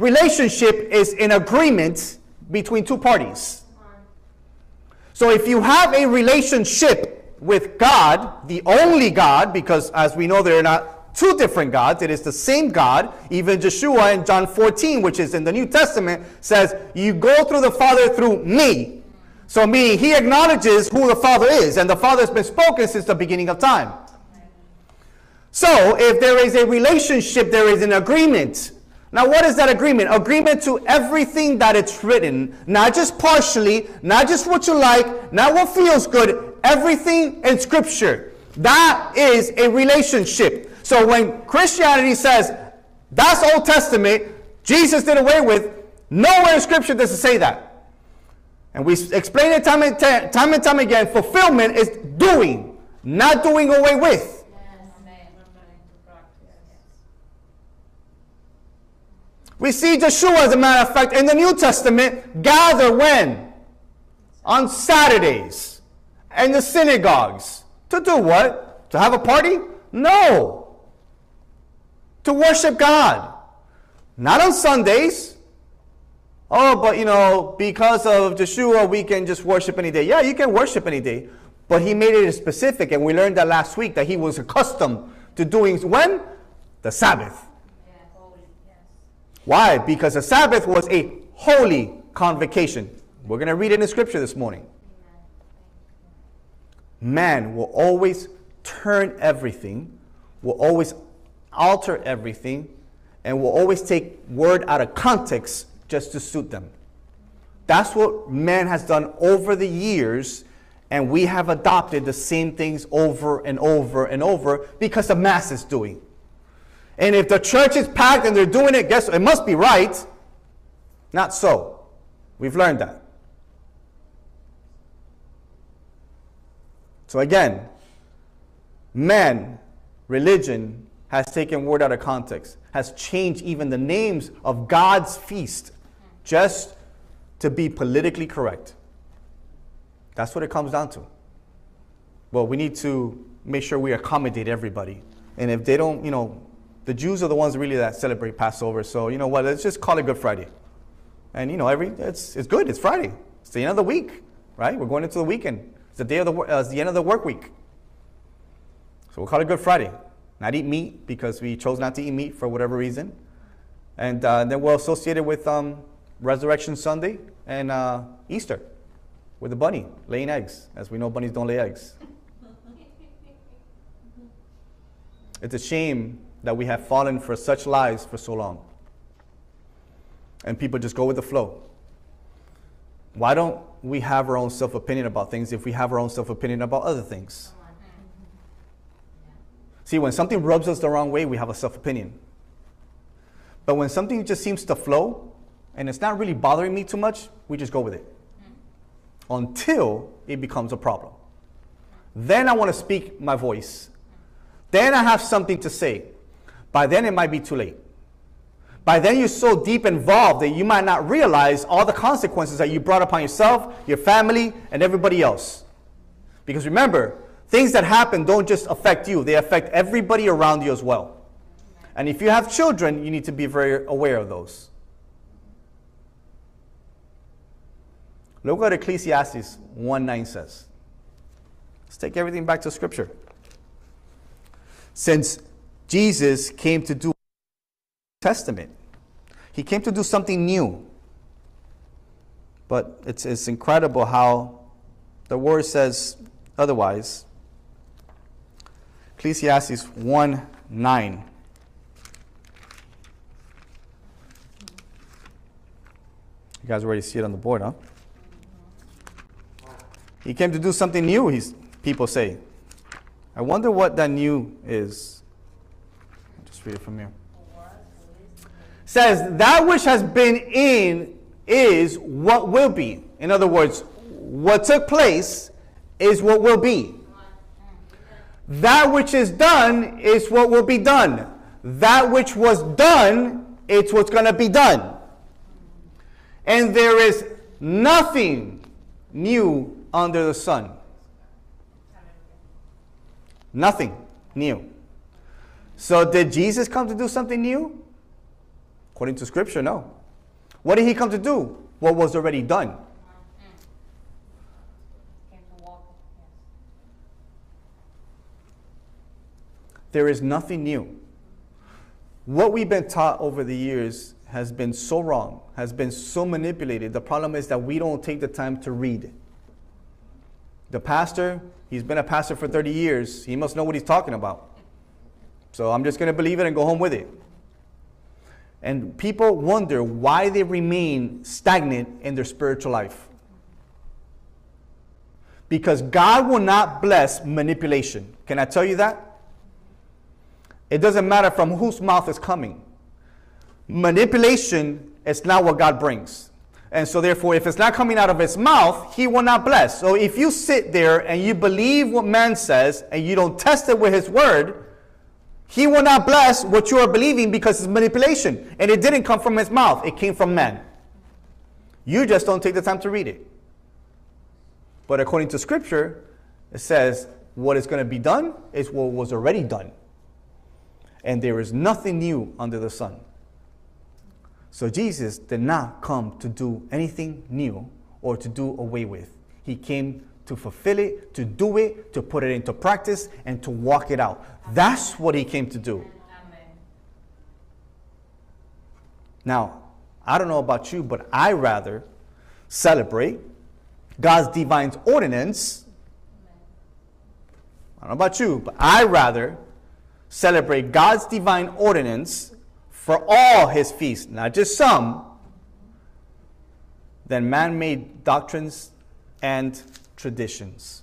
Relationship is an agreement between two parties. So if you have a relationship with God, the only God, because as we know, they're not two different gods. It is the same God. Even Yeshua in John fourteen, which is in the New Testament, says, you go through the Father through me. So meaning he acknowledges who the Father is, and the Father has been spoken since the beginning of time. So if there is a relationship, there is an agreement. Now what is that agreement? Agreement to everything that it's written, not just partially, not just what you like, not what feels good, everything in Scripture. That is a relationship. So when Christianity says, that's Old Testament, Jesus did away with, nowhere in Scripture does it say that. And we explain it time and time, time and time again. Fulfillment is doing, not doing away with. Yes. We see Yeshua, as a matter of fact, in the New Testament, gather when? On Saturdays. In the synagogues. To do what? To have a party? No. To worship God. Not on Sundays. Oh, but you know, because of Yeshua, we can just worship any day. Yeah, you can worship any day. But he made it specific, and we learned that last week, that he was accustomed to doing, when? The Sabbath. Yeah, holy, yes. Why? Because the Sabbath was a holy convocation. We're going to read it in Scripture this morning. Man will always turn everything, will always alter everything, and will always take word out of context just to suit them. That's what man has done over the years, and we have adopted the same things over and over and over because the mass is doing. And if the church is packed and they're doing it, guess what? It must be right. Not so. We've learned that. So again, man, religion, has taken word out of context, has changed even the names of God's feast, just to be politically correct. That's what it comes down to. Well, we need to make sure we accommodate everybody. And if they don't, you know, the Jews are the ones really that celebrate Passover. So, you know what, let's just call it Good Friday. And, you know, every it's, it's good. It's Friday. It's the end of the week, right? We're going into the weekend. It's the, day of the, uh, it's the end of the work week. So we'll call it Good Friday. Not eat meat because we chose not to eat meat for whatever reason. And uh, then we're associated with um, Resurrection Sunday and uh, Easter with the bunny laying eggs. As we know, bunnies don't lay eggs. It's a shame that we have fallen for such lies for so long. And people just go with the flow. Why don't we have our own self-opinion about things if we have our own self-opinion about other things? See, when something rubs us the wrong way, we have a self-opinion. But when something just seems to flow, and it's not really bothering me too much, we just go with it. Until it becomes a problem. Then I want to speak my voice. Then I have something to say. By then it might be too late. By then you're so deep involved that you might not realize all the consequences that you brought upon yourself, your family, and everybody else. Because remember, things that happen don't just affect you. They affect everybody around you as well. And if you have children, you need to be very aware of those. Look what Ecclesiastes one nine says. Let's take everything back to Scripture. Since Jesus came to do the Old Testament, He came to do something new. But it's, it's incredible how the word says otherwise. Ecclesiastes one nine. You guys already see it on the board, huh? He came to do something new, he's, people say. I wonder what that new is. I'll just read it from here. Says, that which has been in is what will be. In other words, what took place is what will be. That which is done is what will be done. That which was done, it's what's going to be done. And there is nothing new under the sun. Nothing new. So did Jesus come to do something new? According to Scripture, no. What did he come to do? What was already done. There is nothing new. What we've been taught over the years has been so wrong, has been so manipulated. The problem is that we don't take the time to read. The pastor, he's been a pastor for thirty years. He must know what he's talking about. So I'm just going to believe it and go home with it. And people wonder why they remain stagnant in their spiritual life. Because God will not bless manipulation. Can I tell you that? It doesn't matter from whose mouth it's coming. Manipulation is not what God brings. And so therefore, if it's not coming out of his mouth, he will not bless. So if you sit there and you believe what man says and you don't test it with his word, he will not bless what you are believing because it's manipulation. And it didn't come from his mouth. It came from man. You just don't take the time to read it. But according to Scripture, it says what is going to be done is what was already done. And there is nothing new under the sun. So Jesus did not come to do anything new or to do away with. He came to fulfill it, to do it, to put it into practice, and to walk it out. That's what he came to do. Amen. Now, I don't know about you, but I rather celebrate God's divine ordinance. I don't know about you, but I rather celebrate God's divine ordinance for all his feasts, not just some, than man-made doctrines and traditions.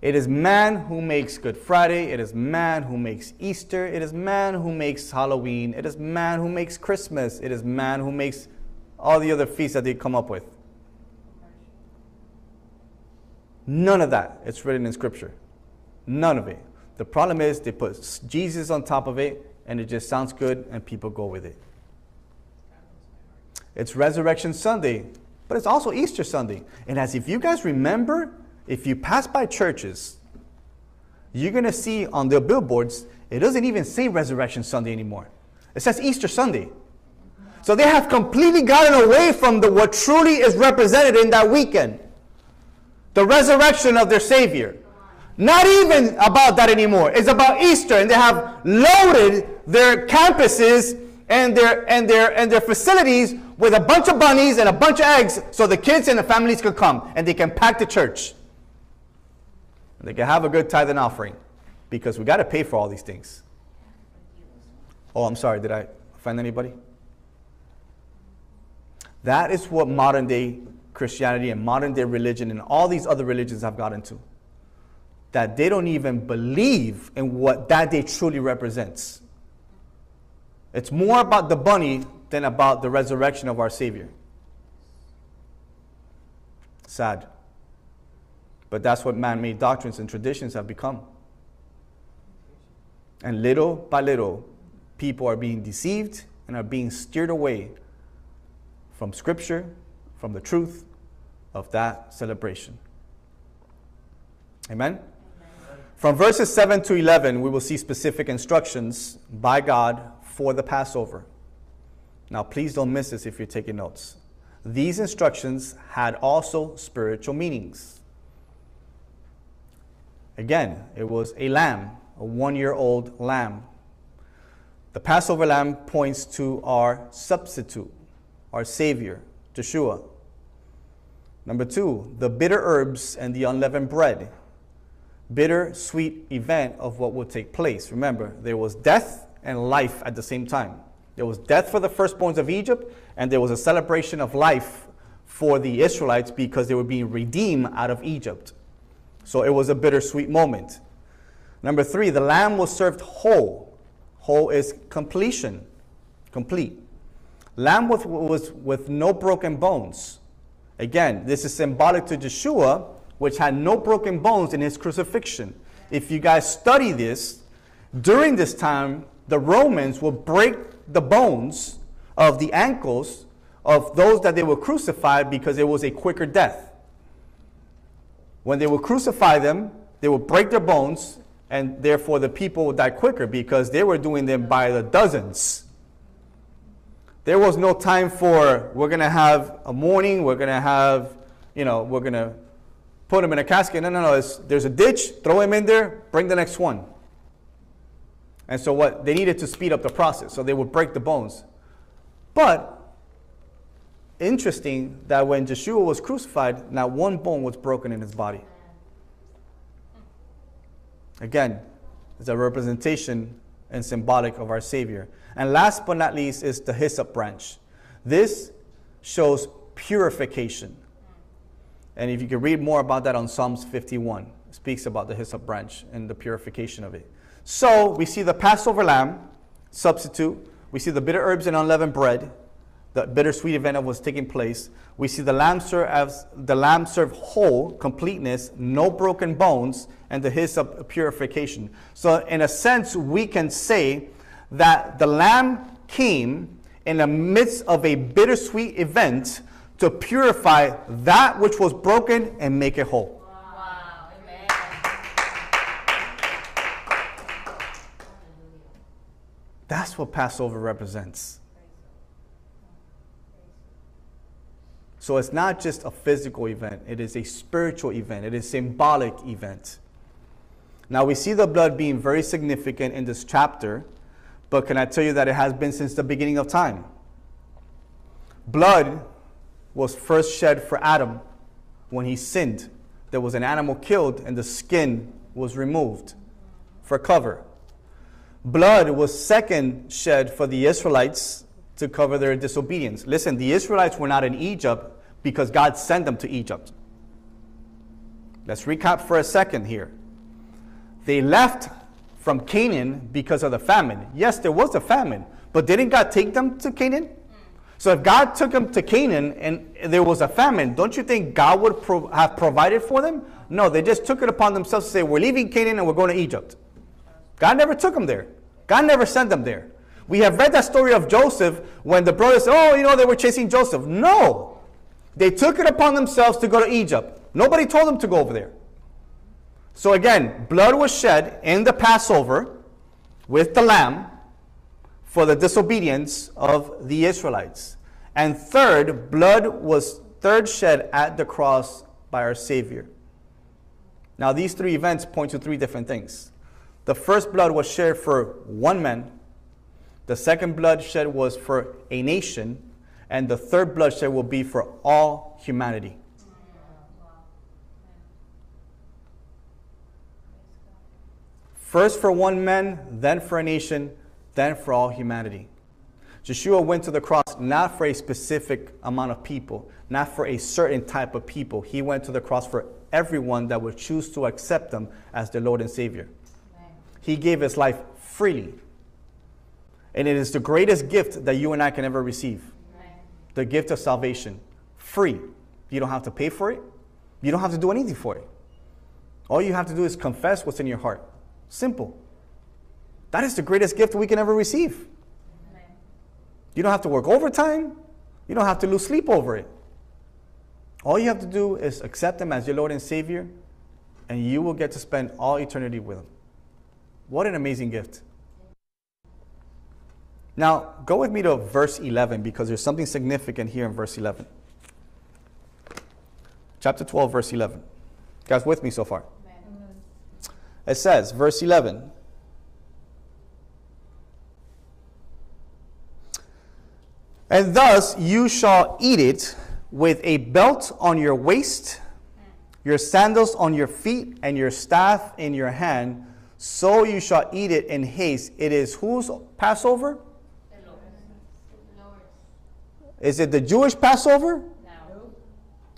It is man who makes Good Friday. It is man who makes Easter. It is man who makes Halloween. It is man who makes Christmas. It is man who makes all the other feasts that they come up with. None of that is written in Scripture. None of it. The problem is they put Jesus on top of it and it just sounds good and people go with it. It's Resurrection Sunday. But it's also Easter Sunday. And as if you guys remember, if you pass by churches, you're going to see on their billboards, it doesn't even say Resurrection Sunday anymore. It says Easter Sunday. So they have completely gotten away from the what truly is represented in that weekend. The resurrection of their Savior. Not even about that anymore. It's about Easter. And they have loaded their campuses and their and their and their facilities with a bunch of bunnies and a bunch of eggs so the kids and the families could come and they can pack the church. And they can have a good tithe and offering because we got to pay for all these things. Oh, I'm sorry. Did I offend anybody? That is what modern day Christianity and modern day religion and all these other religions have gotten to. That they don't even believe in what that day truly represents. It's more about the bunny than about the resurrection of our Savior. Sad. But that's what man-made doctrines and traditions have become. And little by little, people are being deceived and are being steered away from Scripture, from the truth of that celebration. Amen? Amen. From verses seven to eleven, we will see specific instructions by God for the Passover. Now, please don't miss this if you're taking notes. These instructions had also spiritual meanings. Again, it was a lamb, a one-year-old lamb. The Passover lamb points to our substitute, our Savior, Yeshua. Number two, the bitter herbs and the unleavened bread. Bitter, sweet event of what will take place. Remember, there was death and life at the same time. There was death for the firstborns of Egypt, and there was a celebration of life for the Israelites because they were being redeemed out of Egypt. So it was a bittersweet moment. Number three, the lamb was served whole. Whole is completion, complete. Lamb was with, with no broken bones. Again, this is symbolic to Yeshua, which had no broken bones in his crucifixion. If you guys study this, during this time, the Romans would break the bones of the ankles of those that they were crucified because it was a quicker death. When they would crucify them, they would break their bones, and therefore the people would die quicker because they were doing them by the dozens. There was no time for, we're going to have a mourning, we're going to have, you know, we're going to put him in a casket. No, no, no, it's, there's a ditch, throw him in there, bring the next one. And so what, they needed to speed up the process, so they would break the bones. But, interesting that when Yeshua was crucified, not one bone was broken in his body. Again, it's a representation and symbolic of our Savior. And last but not least is the hyssop branch. This shows purification. And if you can read more about that on Psalms fifty-one, it speaks about the hyssop branch and the purification of it. So we see the Passover lamb, substitute. We see the bitter herbs and unleavened bread, the bittersweet event that was taking place. We see the lamb serve as the lamb served whole, completeness, no broken bones, and the hyssop purification. So in a sense, we can say that the lamb came in the midst of a bittersweet event to purify that which was broken and make it whole. Wow. Amen. That's what Passover represents. So it's not just a physical event. It is a spiritual event. It is a symbolic event. Now we see the blood being very significant in this chapter, but can I tell you that it has been since the beginning of time? Blood was first shed for Adam when he sinned. There was an animal killed and the skin was removed for cover. Blood was second shed for the Israelites to cover their disobedience. Listen, the Israelites were not in Egypt because God sent them to Egypt. Let's recap for a second here. They left from Canaan because of the famine. Yes, there was a famine, but didn't God take them to Canaan? So if God took them to Canaan and there was a famine, don't you think God would pro- have provided for them? No, they just took it upon themselves to say, we're leaving Canaan and we're going to Egypt. God never took them there. God never sent them there. We have read that story of Joseph when the brothers said, oh, you know, they were chasing Joseph. No, they took it upon themselves to go to Egypt. Nobody told them to go over there. So again, blood was shed in the Passover with the lamb for the disobedience of the Israelites. And third, blood was third shed at the cross by our Savior. Now these three events point to three different things. The first blood was shed for one man, the second blood shed was for a nation, and the third blood shed will be for all humanity. First for one man, then for a nation, then for all humanity. Yeshua went to the cross not for a specific amount of people, not for a certain type of people. He went to the cross for everyone that would choose to accept him as their Lord and Savior. Amen. He gave his life freely. And it is the greatest gift that you and I can ever receive. Amen. The gift of salvation. Free. You don't have to pay for it. You don't have to do anything for it. All you have to do is confess what's in your heart. Simple. That is the greatest gift we can ever receive. Amen. You don't have to work overtime. You don't have to lose sleep over it. All you have to do is accept him as your Lord and Savior, and you will get to spend all eternity with him. What an amazing gift. Now, go with me to verse eleven, because there's something significant here in verse eleven. Chapter twelve, verse eleven. You guys with me so far? Amen. It says, verse eleven, And thus you shall eat it with a belt on your waist, your sandals on your feet, and your staff in your hand. So you shall eat it in haste. It is whose Passover? The Lord's. The Lord's. Is it the Jewish Passover? No.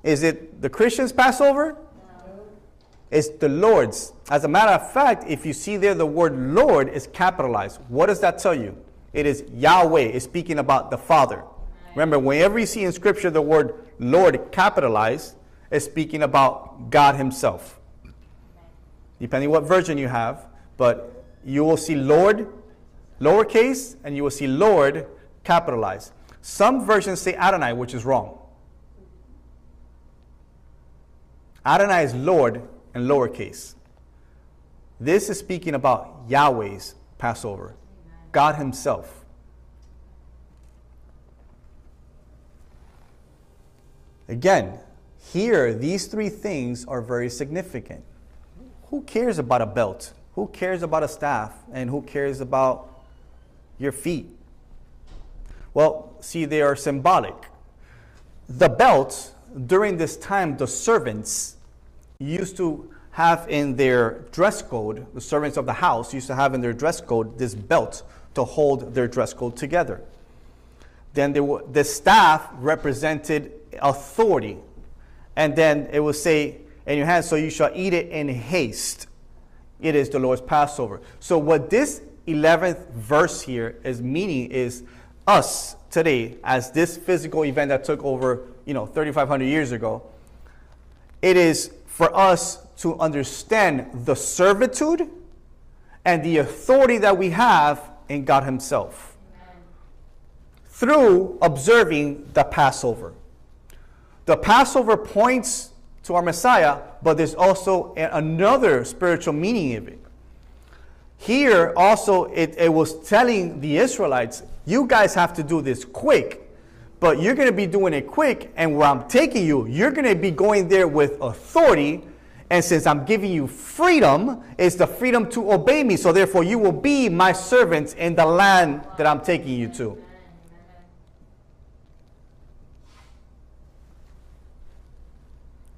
Is it the Christians' Passover? No. It's the Lord's. As a matter of fact, if you see there, the word Lord is capitalized. What does that tell you? It is Yahweh. It's speaking about the Father. Right. Remember, whenever you see in Scripture the word Lord capitalized, it's speaking about God Himself. Depending what version you have, but you will see Lord lowercase and you will see Lord capitalized. Some versions say Adonai, which is wrong. Adonai is Lord and lowercase. This is speaking about Yahweh's Passover, God Himself. Again, here, these three things are very significant. Who cares about a belt? Who cares about a staff? And who cares about your feet? Well, see, they are symbolic. The belt, during this time, the servants used to have in their dress code, the servants of the house used to have in their dress code this belt to hold their dress code together. Then they were, the staff represented authority. And then it will say, in your hand, so you shall eat it in haste. It is the Lord's Passover. So what this eleventh verse here is meaning is us today, as this physical event that took over, you know, thirty-five hundred years ago, it is for us to understand the servitude and the authority that we have in God Himself. Amen. Through observing the Passover. The Passover points to our Messiah, but there's also another spiritual meaning of it. Here also it, it was telling the Israelites, you guys have to do this quick, but you're going to be doing it quick, and where I'm taking you, you're going to be going there with authority, and since I'm giving you freedom, it's the freedom to obey me, so therefore you will be my servants in the land that I'm taking you to.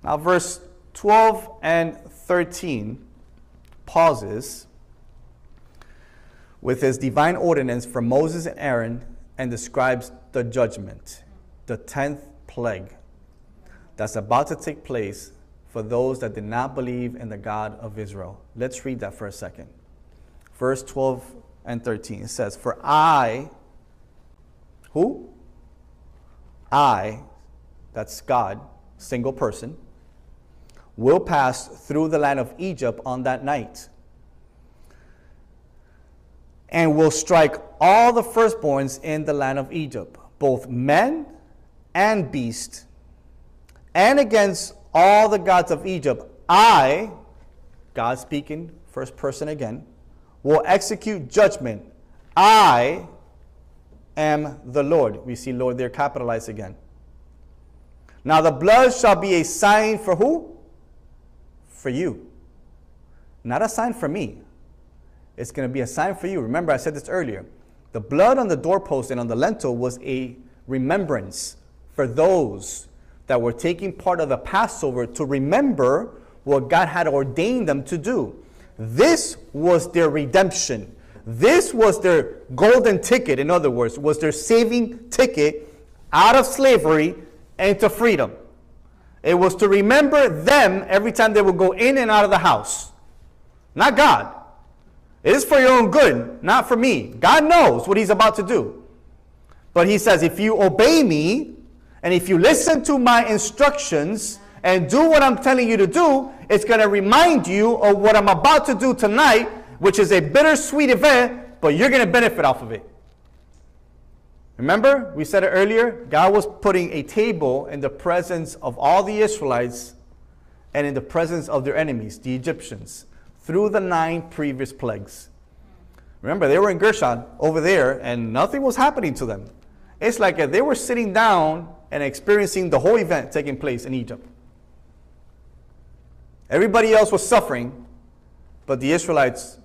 Now, verse twelve and thirteen pauses with his divine ordinance for Moses and Aaron and describes the judgment, the tenth plague that's about to take place for those that did not believe in the God of Israel. Let's read that for a second. Verse twelve and thirteen, it says, For I, who? I, that's God, single person, will pass through the land of Egypt on that night, and will strike all the firstborns in the land of Egypt, both men and beast, and against all the gods of Egypt. I, God speaking, first person again, will execute judgment. I am the Lord. We see Lord there capitalized again. Now the blood shall be a sign for who? For you. Not a sign for me. It's going to be a sign for you. Remember, I said this earlier. The blood on the doorpost and on the lintel was a remembrance for those that were taking part of the Passover to remember what God had ordained them to do. This was their redemption. This was their golden ticket, in other words, was their saving ticket out of slavery into freedom. It was to remember them every time they would go in and out of the house. Not God. It is for your own good, not for me. God knows what He's about to do. But He says, if you obey me, and if you listen to my instructions, and do what I'm telling you to do, it's going to remind you of what I'm about to do tonight, which is a bittersweet event, but you're going to benefit off of it. Remember, we said it earlier, God was putting a table in the presence of all the Israelites and in the presence of their enemies, the Egyptians, through the nine previous plagues. Remember, they were in Goshen over there, and nothing was happening to them. It's like if they were sitting down and experiencing the whole event taking place in Egypt. Everybody else was suffering, but the Israelites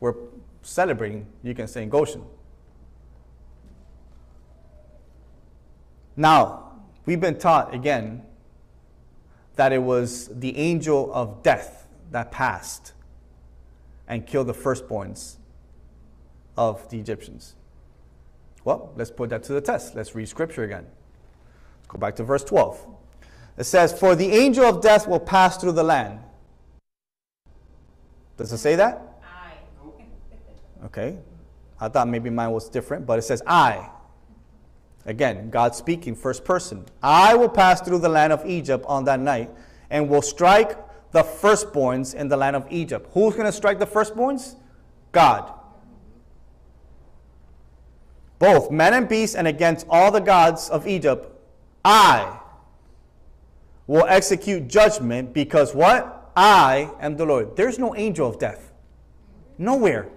were celebrating, you can say, in Goshen. Now, we've been taught again that it was the angel of death that passed and killed the firstborns of the Egyptians. Well, let's put that to the test. Let's read scripture again. Let's go back to verse twelve. It says, "For the angel of death will pass through the land." Does it say that? "I." Okay. I thought maybe mine was different, but it says, "I." Again, God speaking, first person. "I will pass through the land of Egypt on that night and will strike the firstborns in the land of Egypt." Who's going to strike the firstborns? God. "Both men and beasts, and against all the gods of Egypt, I will execute judgment, because" what? "I am the Lord." There's no angel of death. Nowhere.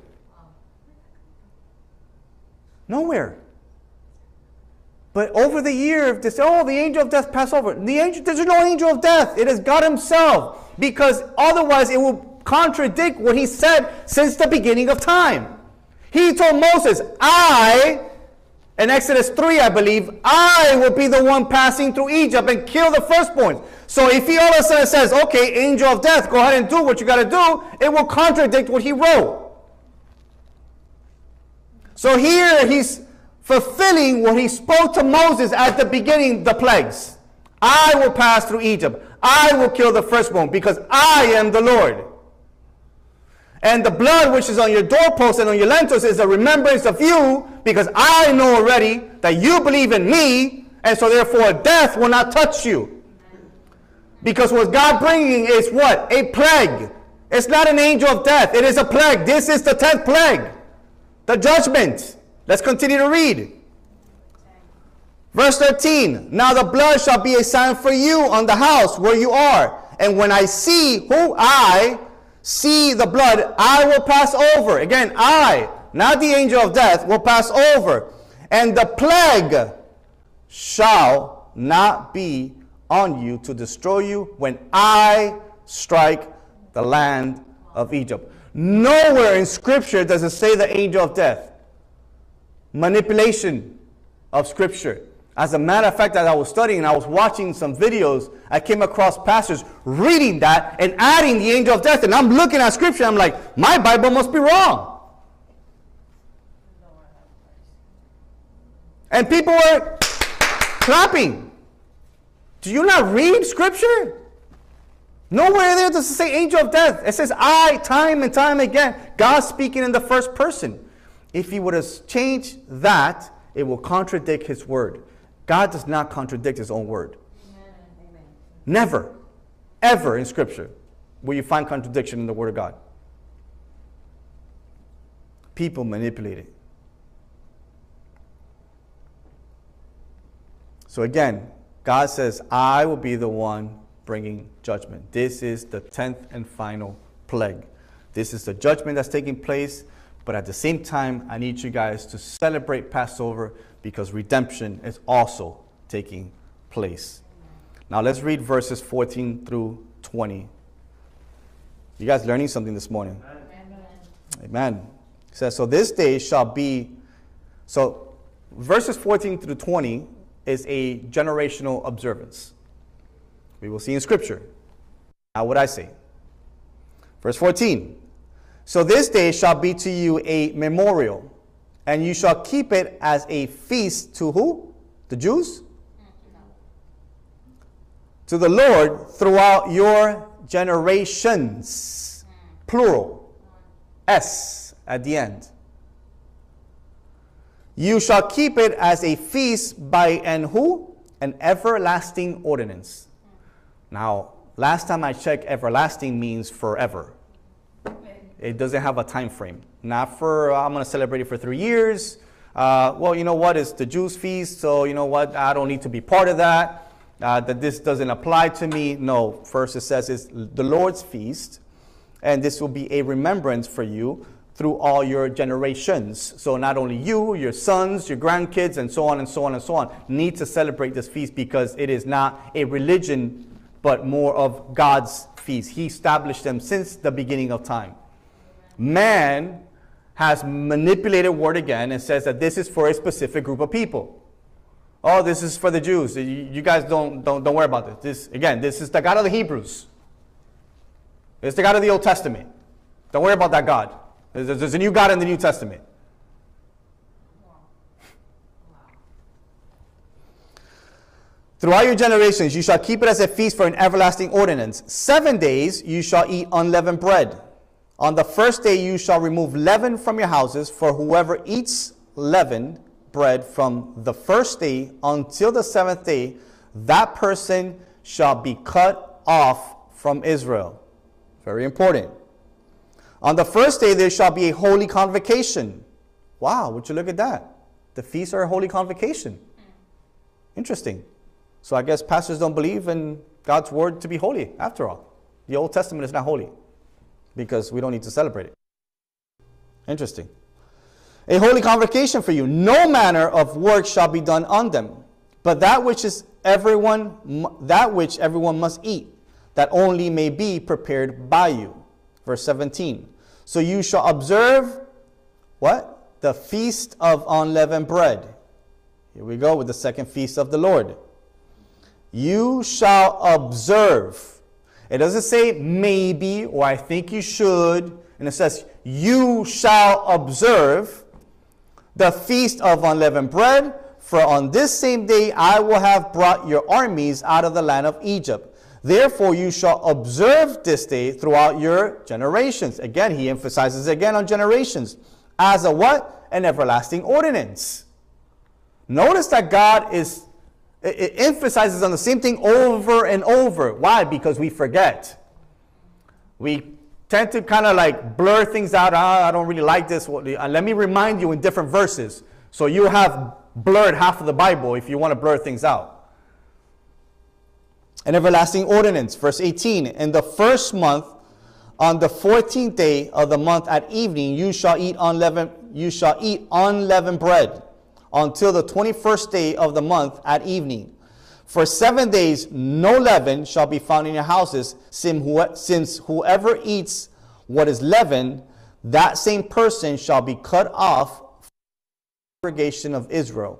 Nowhere. But over the year, if they say, "Oh, the angel of death passed over," the angel, there's no angel of death. It is God himself, because otherwise it will contradict what he said since the beginning of time. He told Moses, "I," in Exodus three, I believe, "I will be the one passing through Egypt and kill the firstborn." So if he all of a sudden says, "Okay, angel of death, go ahead and do what you got to do," it will contradict what he wrote. So here he's fulfilling what he spoke to Moses at the beginning, the plagues. "I will pass through Egypt. I will kill the firstborn, because I am the Lord. And the blood which is on your doorposts and on your lentils is a remembrance of you, because I know already that you believe in me, and so therefore death will not touch you." Because what God bringing is what? A plague. It's not an angel of death. It is a plague. This is the tenth plague, the judgment. Let's continue to read. Verse thirteen, "Now the blood shall be a sign for you on the house where you are. And when I see," who? "I see the blood, I will pass over." Again, I, not the angel of death, will pass over. "And the plague shall not be on you to destroy you when I strike the land of Egypt." Nowhere in scripture does it say the angel of death. Manipulation of scripture. As a matter of fact, as I was studying and I was watching some videos, I came across pastors reading that and adding the angel of death. And I'm looking at scripture, I'm like, my Bible must be wrong. And people were clapping. Do you not read scripture? Nowhere there does it say angel of death. It says I, time and time again. God speaking in the first person. If he would have changed that, it will contradict his word. God does not contradict his own word. Amen. Never, ever in scripture will you find contradiction in the word of God. People manipulate it. So again, God says, "I will be the one bringing judgment." This is the tenth and final plague. This is the judgment that's taking place. But at the same time, I need you guys to celebrate Passover, because redemption is also taking place. Now let's read verses fourteen through twenty. You guys learning something this morning? Amen. Amen. It says, "So this day shall be..." So verses fourteen through twenty is a generational observance. We will see in scripture. Now what I say. Verse fourteen. "So this day shall be to you a memorial, and you shall keep it as a feast" to who? The Jews? "To the Lord throughout your generations." Plural. S at the end. "You shall keep it as a feast by" and who? "An everlasting ordinance." Now, last time I checked, everlasting means forever. It doesn't have a time frame. Not for, I'm going to celebrate it for three years. Uh, well, you know what? It's the Jews' feast, so you know what? I don't need to be part of that. Uh, that this doesn't apply to me. No. First it says it's the Lord's feast, and this will be a remembrance for you through all your generations. So not only you, your sons, your grandkids, and so on and so on and so on, need to celebrate this feast, because it is not a religion, but more of God's feast. He established them since the beginning of time. Man has manipulated word again and says that this is for a specific group of people. Oh, this is for the Jews. You guys don't, don't, don't worry about this. This. Again, this is the God of the Hebrews. It's the God of the Old Testament. Don't worry about that God. There's, there's a new God in the New Testament. Wow. Wow. Throughout your generations, you shall keep it as a feast for an everlasting ordinance. Seven days you shall eat unleavened bread. On the first day you shall remove leaven from your houses, for whoever eats leavened bread from the first day until the seventh day, that person shall be cut off from Israel. Very important. On the first day there shall be a holy convocation. Wow, would you look at that? The feasts are a holy convocation. Interesting. So I guess pastors don't believe in God's word to be holy after all. The Old Testament is not holy because we don't need to celebrate it. Interesting. A holy convocation for you. No manner of work shall be done on them, but that which is everyone, that which everyone must eat, that only may be prepared by you. Verse seventeen. So you shall observe what? The feast of unleavened bread. Here we go with the second feast of the Lord. You shall observe. It doesn't say maybe or I think you should. And it says you shall observe the feast of unleavened bread, for on this same day I will have brought your armies out of the land of Egypt. Therefore, you shall observe this day throughout your generations. Again, he emphasizes again on generations. As a what? An everlasting ordinance. Notice that God is, it emphasizes on the same thing over and over. Why? Because we forget. We tend to kind of like blur things out. Ah, I don't really like this. Let me remind you in different verses. So you have blurred half of the Bible if you want to blur things out. An everlasting ordinance. Verse eighteen. In the first month, on the fourteenth day of the month at evening, you shall eat unleavened, you shall eat unleavened bread until the twenty-first day of the month at evening. For seven days no leaven shall be found in your houses, since whoever eats what is leavened, that same person shall be cut off from the congregation of Israel.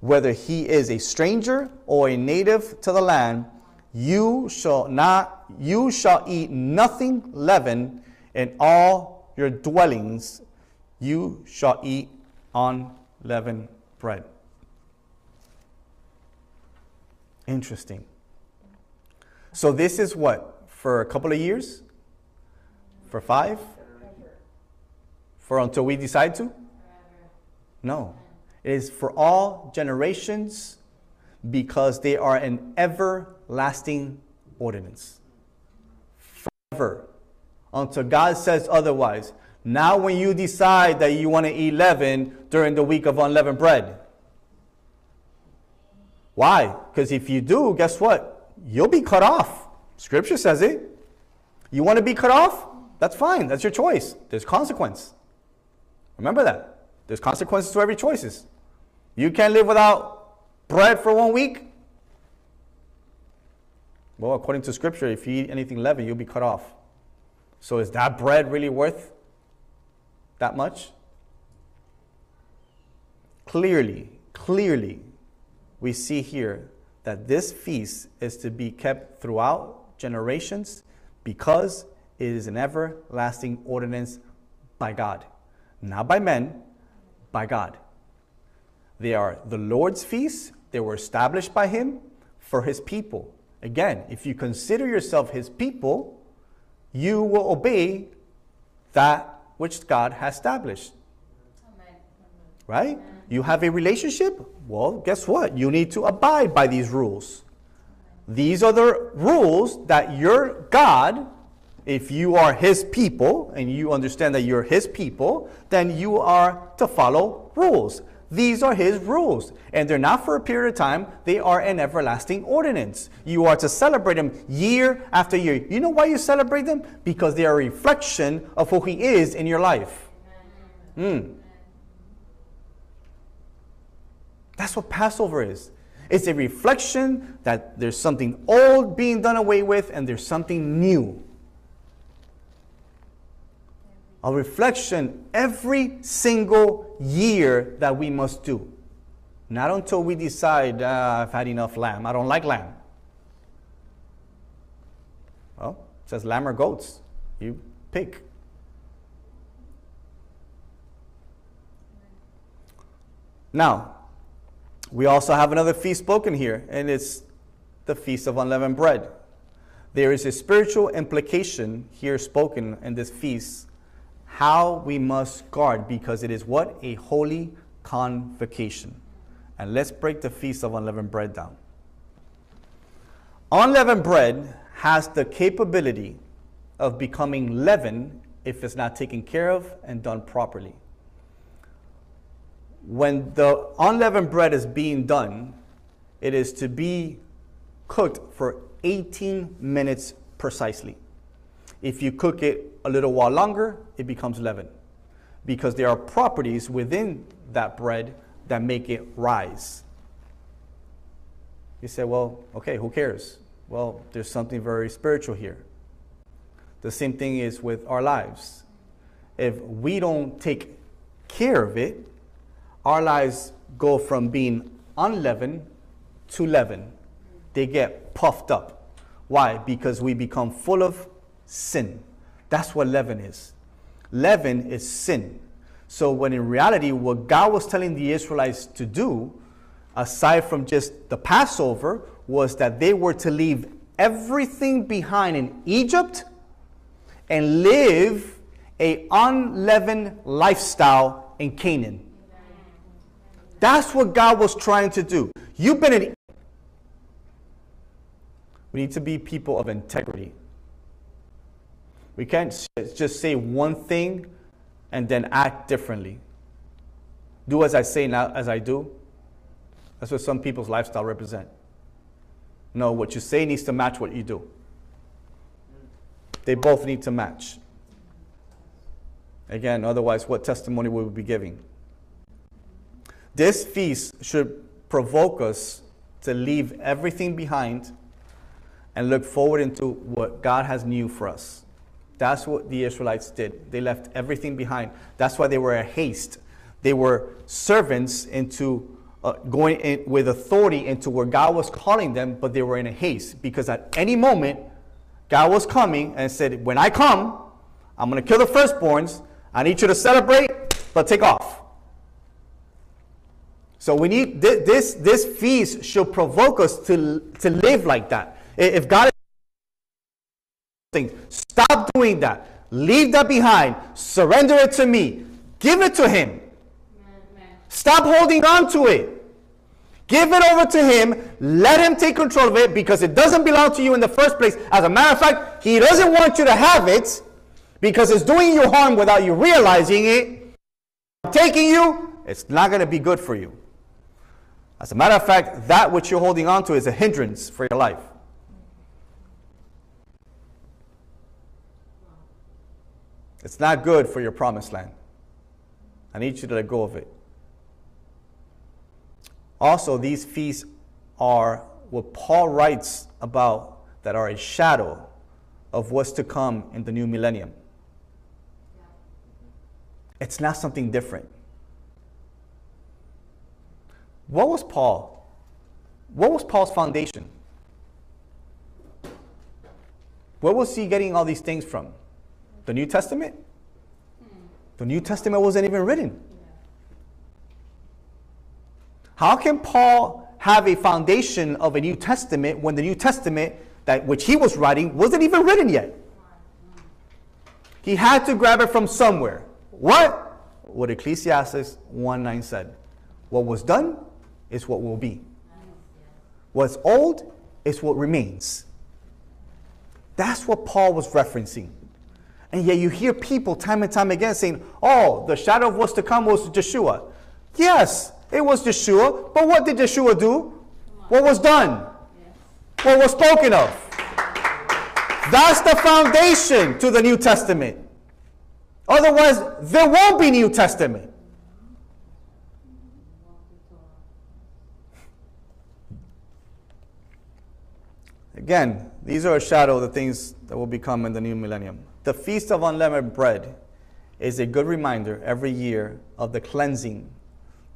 Whether he is a stranger or a native to the land, You shall not, you shall eat nothing leavened in all your dwellings. You shall eat unleavened bread. Interesting. So this is what? For a couple of years? For five? For until we decide to? No. It is for all generations, because they are an everlasting lasting ordinance forever until God says otherwise. Now when you decide that you want to eat leaven during the week of unleavened bread, why? Because if you do, guess what? You'll be cut off. Scripture says it. You want to be cut off? That's fine. That's your choice. There's consequence. Remember that. There's consequences to every choices. You can't live without bread for one week. Well, according to Scripture, if you eat anything leavened, you'll be cut off. So is that bread really worth that much? Clearly, clearly, we see here that this feast is to be kept throughout generations because it is an everlasting ordinance by God. Not by men, by God. They are the Lord's feasts. They were established by Him for His people. Again, if you consider yourself His people, you will obey that which God has established. Amen. Right? Amen. You have a relationship? Well, guess what? You need to abide by these rules. These are the rules that your God, if you are His people, and you understand that you're His people, then you are to follow rules. These are His rules, and they're not for a period of time. They are an everlasting ordinance. You are to celebrate them year after year. You know why you celebrate them? Because they are a reflection of who He is in your life. Mm. That's what Passover is. It's a reflection that there's something old being done away with, and there's something new. A reflection every single year that we must do. Not until we decide, uh, I've had enough lamb. I don't like lamb. Well, it says lamb or goats. You pick. Now, we also have another feast spoken here, and it's the Feast of Unleavened Bread. There is a spiritual implication here spoken in this feast, how we must guard, because it is what? A holy convocation. And let's break the Feast of Unleavened Bread down. Unleavened bread has the capability of becoming leaven if it's not taken care of and done properly. When the unleavened bread is being done, it is to be cooked for eighteen minutes precisely. If you cook it a little while longer, it becomes leaven, because there are properties within that bread that make it rise. You say, well, okay, who cares? Well, there's something very spiritual here. The same thing is with our lives. If we don't take care of it, our lives go from being unleavened to leaven. They get puffed up. Why? Because we become full of sin. That's what leaven is. Leaven is sin. So when in reality, what God was telling the Israelites to do, aside from just the Passover, was that they were to leave everything behind in Egypt and live an unleavened lifestyle in Canaan. That's what God was trying to do. You've been in. We need to be people of integrity. We can't just say one thing and then act differently. Do as I say, not as I do. That's what some people's lifestyle represent. No, what you say needs to match what you do. They both need to match. Again, otherwise, what testimony will we be giving? This feast should provoke us to leave everything behind and look forward into what God has new for us. That's what the Israelites did. They left everything behind. That's why they were a haste. They were servants into uh, going in with authority into where God was calling them, but they were in a haste, because at any moment God was coming and said, when I come, I'm going to kill the firstborns. I need you to celebrate, but take off. So we need th- this. This feast should provoke us to to live like that. If God is things, stop doing that. Leave that behind. Surrender it to me. Give it to Him. Stop holding on to it. Give it over to Him. Let Him take control of it, because it doesn't belong to you in the first place. As a matter of fact, He doesn't want you to have it because it's doing you harm without you realizing it. Taking you, it's not going to be good for you. As a matter of fact, that which you're holding on to is a hindrance for your life. It's not good for your promised land. I need you to let go of it. Also, these feasts are what Paul writes about, that are a shadow of what's to come in the new millennium. It's not something different. What was Paul? What was Paul's foundation? Where was he getting all these things from? The New Testament? The New Testament wasn't even written. How can Paul have a foundation of a New Testament when the New Testament, that which he was writing, wasn't even written yet? He had to grab it from somewhere. What? What Ecclesiastes one nine said. What was done is what will be. What's old is what remains. That's what Paul was referencing. And yet you hear people time and time again saying, oh, the shadow of what's to come was Yeshua. Yes, it was Yeshua. But what did Yeshua do? What was done? Yes. What was spoken of? That's the foundation to the New Testament. Otherwise, there won't be New Testament. Again, these are a shadow of the things that will become in the new millennium. The Feast of Unleavened Bread is a good reminder every year of the cleansing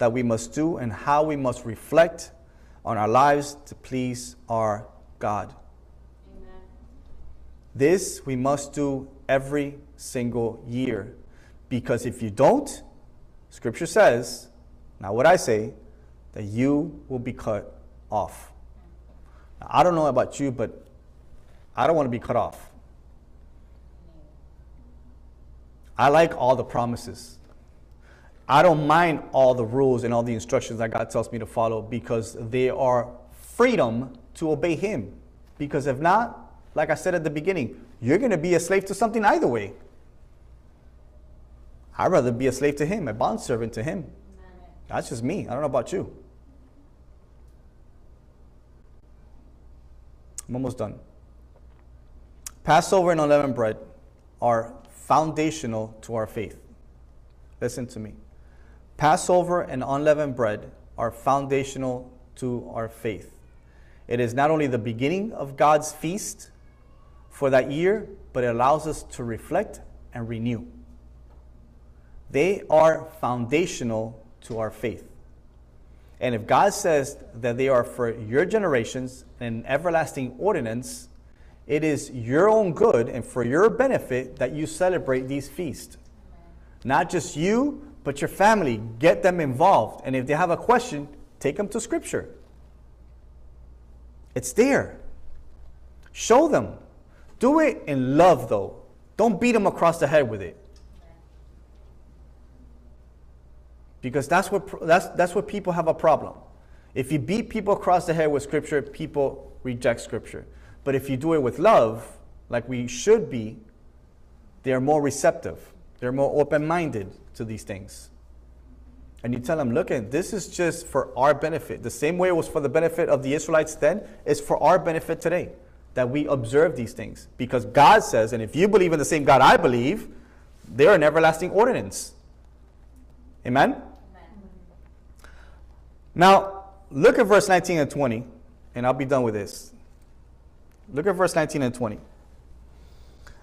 that we must do and how we must reflect on our lives to please our God. Amen. This we must do every single year, because if you don't, Scripture says, not what I say, that you will be cut off. Now, I don't know about you, but I don't want to be cut off. I like all the promises. I don't mind all the rules and all the instructions that God tells me to follow, because they are freedom to obey Him. Because if not, like I said at the beginning, you're going to be a slave to something either way. I'd rather be a slave to Him, a bondservant to Him. That's just me. I don't know about you. I'm almost done. Passover and unleavened bread are foundational to our faith. Listen to me. Passover and unleavened bread are foundational to our faith. It is not only the beginning of God's feast for that year, but it allows us to reflect and renew. They are foundational to our faith. And if God says that they are for your generations and an everlasting ordinance, it is your own good and for your benefit that you celebrate these feasts. Not just you, but your family. Get them involved. And if they have a question, take them to Scripture. It's there. Show them. Do it in love, though. Don't beat them across the head with it. Because that's what, that's, that's what people have a problem. If you beat people across the head with Scripture, people reject Scripture. But if you do it with love, like we should be, they are more receptive. They're more open-minded to these things. And you tell them, look, this is just for our benefit. The same way it was for the benefit of the Israelites then, it's for our benefit today, that we observe these things. Because God says, and if you believe in the same God I believe, they're an everlasting ordinance. Amen? Amen? Now, look at verse nineteen and twenty, and I'll be done with this. Look at verse nineteen and twenty.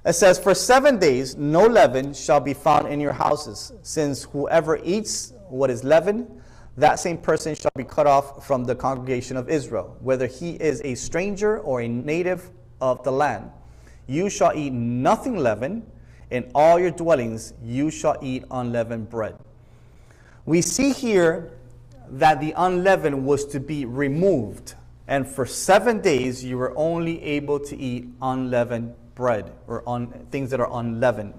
It says, "For seven days no leaven shall be found in your houses, since whoever eats what is leavened, that same person shall be cut off from the congregation of Israel, whether he is a stranger or a native of the land. You shall eat nothing leavened. In all your dwellings you shall eat unleavened bread." We see here that the unleavened was to be removed, and for seven days you were only able to eat unleavened bread, or on things that are unleavened.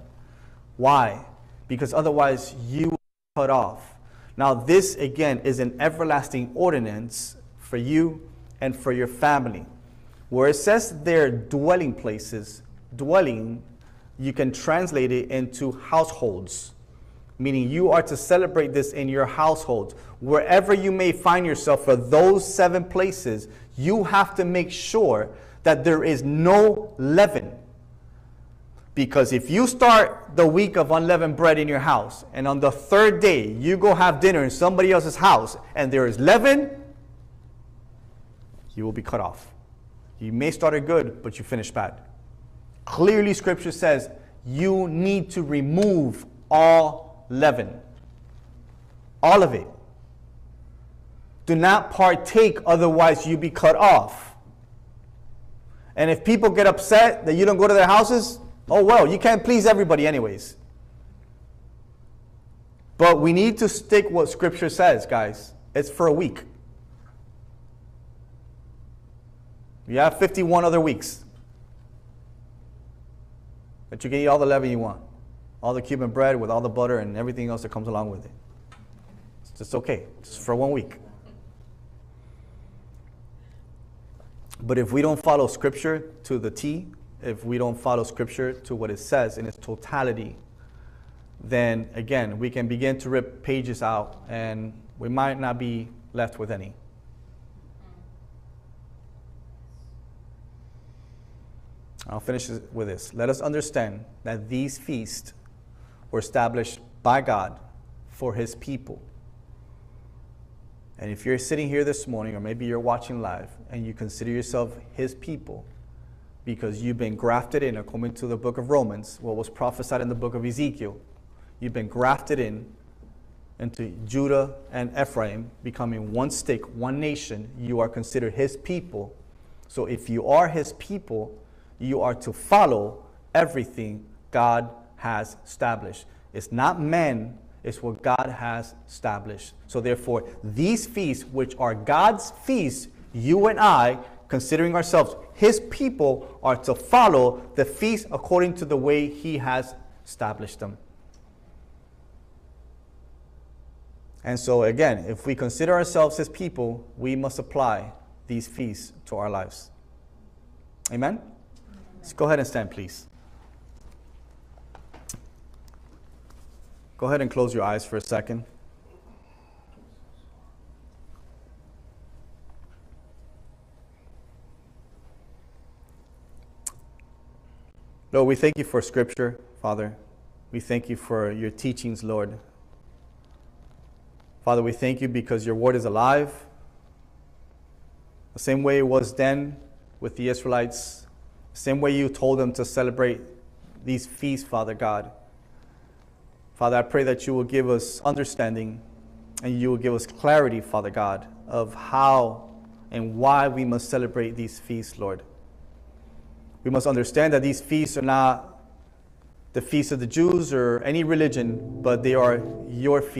Why? Because otherwise you are cut off. Now this again is an everlasting ordinance for you and for your family. Where it says their dwelling places, dwelling, you can translate it into households. Meaning you are to celebrate this in your household. Wherever you may find yourself for those seven places, you have to make sure that there is no leaven. Because if you start the week of unleavened bread in your house, and on the third day you go have dinner in somebody else's house, and there is leaven, you will be cut off. You may start it good, but you finish bad. Clearly, Scripture says you need to remove all leaven. All of it. Do not partake, otherwise you be cut off. And if people get upset that you don't go to their houses, oh well, you can't please everybody anyways. But we need to stick what Scripture says, guys. It's for a week. You have fifty-one other weeks. But you can eat all the leaven you want. All the Cuban bread with all the butter and everything else that comes along with it. It's just okay. Just for one week. But if we don't follow Scripture to the T, if we don't follow Scripture to what it says in its totality, then again, we can begin to rip pages out and we might not be left with any. I'll finish with this. Let us understand that these feasts were established by God for His people. And if you're sitting here this morning, or maybe you're watching live, and you consider yourself His people because you've been grafted in, according to the book of Romans, what was prophesied in the book of Ezekiel, you've been grafted in, into Judah and Ephraim, becoming one stick, one nation, you are considered his people. So if you are his people, you are to follow everything God has established. It's not men, it's what God has established. So therefore, these feasts, which are God's feasts, you and I, considering ourselves his people, are to follow the feast according to the way he has established them. And so again, if we consider ourselves his people, we must apply these feasts to our lives. Amen? Amen. Let's go ahead and stand, please. Go ahead and close your eyes for a second. Lord, we thank you for Scripture, Father. We thank you for your teachings, Lord. Father, we thank you because your word is alive. The same way it was then with the Israelites, same way you told them to celebrate these feasts, Father God. Father, I pray that you will give us understanding and you will give us clarity, Father God, of how and why we must celebrate these feasts, Lord. We must understand that these feasts are not the feasts of the Jews or any religion, but they are your feasts.